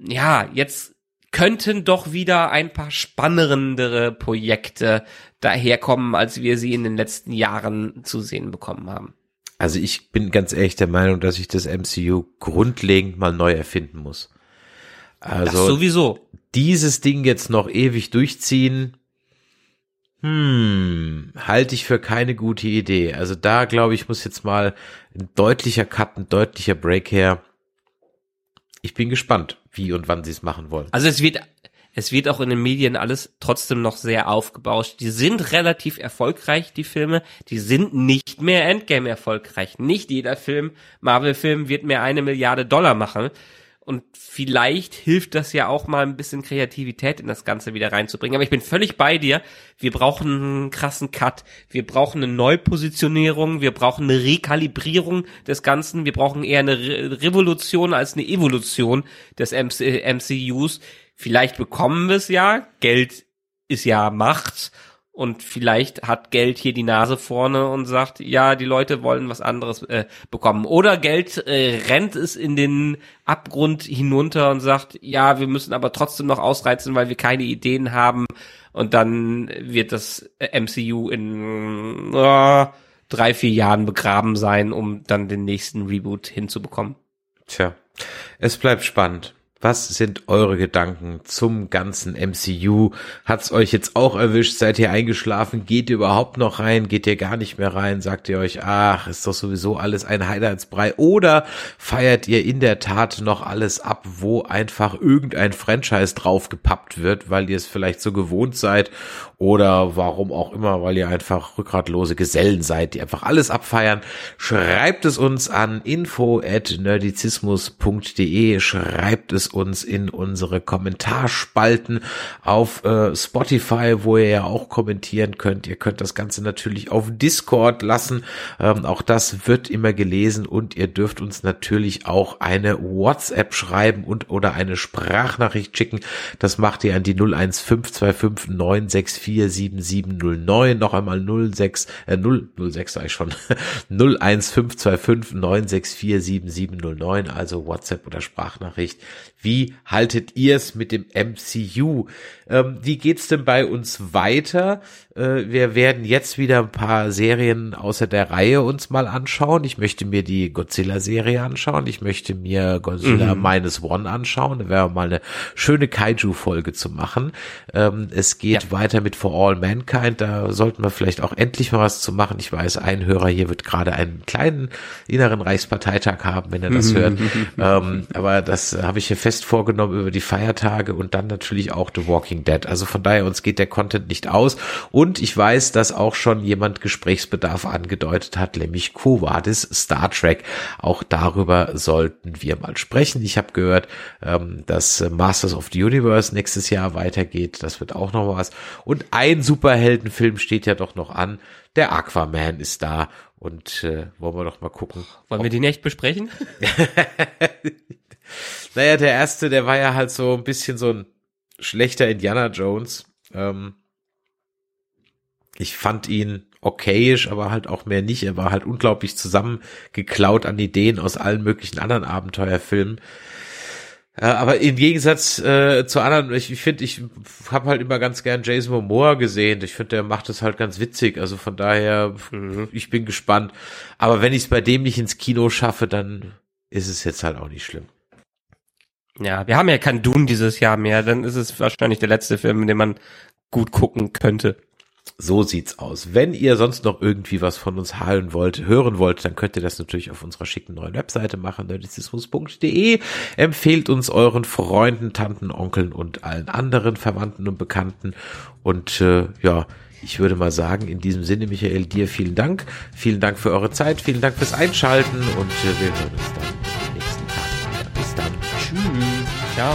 ja, jetzt könnten doch wieder ein paar spannendere Projekte daherkommen, als wir sie in den letzten Jahren zu sehen bekommen haben. Also ich bin ganz ehrlich der Meinung, dass ich das M C U grundlegend mal neu erfinden muss. Also das sowieso. Dieses Ding jetzt noch ewig durchziehen, hm, halte ich für keine gute Idee. Also da, glaube ich, muss jetzt mal ein deutlicher Cut, ein deutlicher Break her. Ich bin gespannt, wie und wann sie es machen wollen. Also es wird, es wird auch in den Medien alles trotzdem noch sehr aufgebauscht. Die sind relativ erfolgreich, die Filme. Die sind nicht mehr Endgame erfolgreich. Nicht jeder Film, Marvel-Film, wird mehr eine Milliarde Dollar machen. Und vielleicht hilft das ja auch mal ein bisschen Kreativität in das Ganze wieder reinzubringen. Aber ich bin völlig bei dir. Wir brauchen einen krassen Cut. Wir brauchen eine Neupositionierung. Wir brauchen eine Rekalibrierung des Ganzen. Wir brauchen eher eine Re- Revolution als eine Evolution des M C- M C Us. Vielleicht bekommen wir es ja. Geld ist ja Macht. Und vielleicht hat Geld hier die Nase vorne und sagt, ja, die Leute wollen was anderes äh, bekommen. Oder Geld äh, rennt es in den Abgrund hinunter und sagt, ja, wir müssen aber trotzdem noch ausreizen, weil wir keine Ideen haben. Und dann wird das M C U in äh, drei, vier Jahren begraben sein, um dann den nächsten Reboot hinzubekommen. Tja, es bleibt spannend. Was sind eure Gedanken zum ganzen M C U? Hat's euch jetzt auch erwischt? Seid ihr eingeschlafen? Geht ihr überhaupt noch rein? Geht ihr gar nicht mehr rein? Sagt ihr euch, ach, ist doch sowieso alles ein Heiligkeitsbrei? Oder feiert ihr in der Tat noch alles ab, wo einfach irgendein Franchise draufgepappt wird, weil ihr es vielleicht so gewohnt seid? Oder warum auch immer, weil ihr einfach rückgratlose Gesellen seid, die einfach alles abfeiern? Schreibt es uns an info at nerdizismus punkt de. Schreibt es uns in unsere Kommentarspalten auf äh, Spotify, wo ihr ja auch kommentieren könnt. Ihr könnt das Ganze natürlich auf Discord lassen. Ähm, auch das wird immer gelesen und ihr dürft uns natürlich auch eine WhatsApp schreiben und oder eine Sprachnachricht schicken. Das macht ihr an die null eins fünf zwei fünf neun sechs vier sieben sieben null neun. Noch einmal null sechs, äh, null, null sechs sag ich schon, null eins fünf zwei fünf neun sechs vier sieben sieben null neun, also WhatsApp oder Sprachnachricht. Wie haltet ihr es mit dem M C U? Ähm, wie geht's denn bei uns weiter? Äh, wir werden jetzt wieder ein paar Serien außer der Reihe uns mal anschauen. Ich möchte mir die Godzilla-Serie anschauen. Ich möchte mir Godzilla mhm. Minus One anschauen. Da wäre mal eine schöne Kaiju-Folge zu machen. Ähm, es geht ja. weiter mit For All Mankind. Da sollten wir vielleicht auch endlich mal was zu machen. Ich weiß, ein Hörer hier wird gerade einen kleinen inneren Reichsparteitag haben, wenn er das hört. Ähm, aber das habe ich hier fest vorgenommen über die Feiertage und dann natürlich auch The Walking Dead. Also von daher, uns geht der Content nicht aus. Und ich weiß, dass auch schon jemand Gesprächsbedarf angedeutet hat, nämlich Quo Vadis Star Trek. Auch darüber sollten wir mal sprechen. Ich habe gehört, ähm, dass Masters of the Universe nächstes Jahr weitergeht. Das wird auch noch was. Und ein Superheldenfilm steht ja doch noch an. Der Aquaman ist da. Und äh, wollen wir doch mal gucken. Wollen wir den echt besprechen? Naja, der erste, der war ja halt so ein bisschen so ein schlechter Indiana Jones. Ähm, ich fand ihn okayisch, aber halt auch mehr nicht. Er war halt unglaublich zusammengeklaut an Ideen aus allen möglichen anderen Abenteuerfilmen. Äh, aber im Gegensatz äh, zu anderen, ich finde, ich, find, ich habe halt immer ganz gern Jason Momoa gesehen. Ich finde, der macht das halt ganz witzig. Also von daher, ich bin gespannt. Aber wenn ich es bei dem nicht ins Kino schaffe, dann ist es jetzt halt auch nicht schlimm. Ja, wir haben ja kein Dune dieses Jahr mehr, dann ist es wahrscheinlich der letzte Film, den man gut gucken könnte. So sieht's aus. Wenn ihr sonst noch irgendwie was von uns hören wollt, hören wollt, dann könnt ihr das natürlich auf unserer schicken neuen Webseite machen, nerdizismus punkt de. Empfehlt uns euren Freunden, Tanten, Onkeln und allen anderen Verwandten und Bekannten. Und äh, ja, ich würde mal sagen, in diesem Sinne, Michael, dir vielen Dank. Vielen Dank für eure Zeit, vielen Dank fürs Einschalten und äh, wir hören uns dann. Ciao.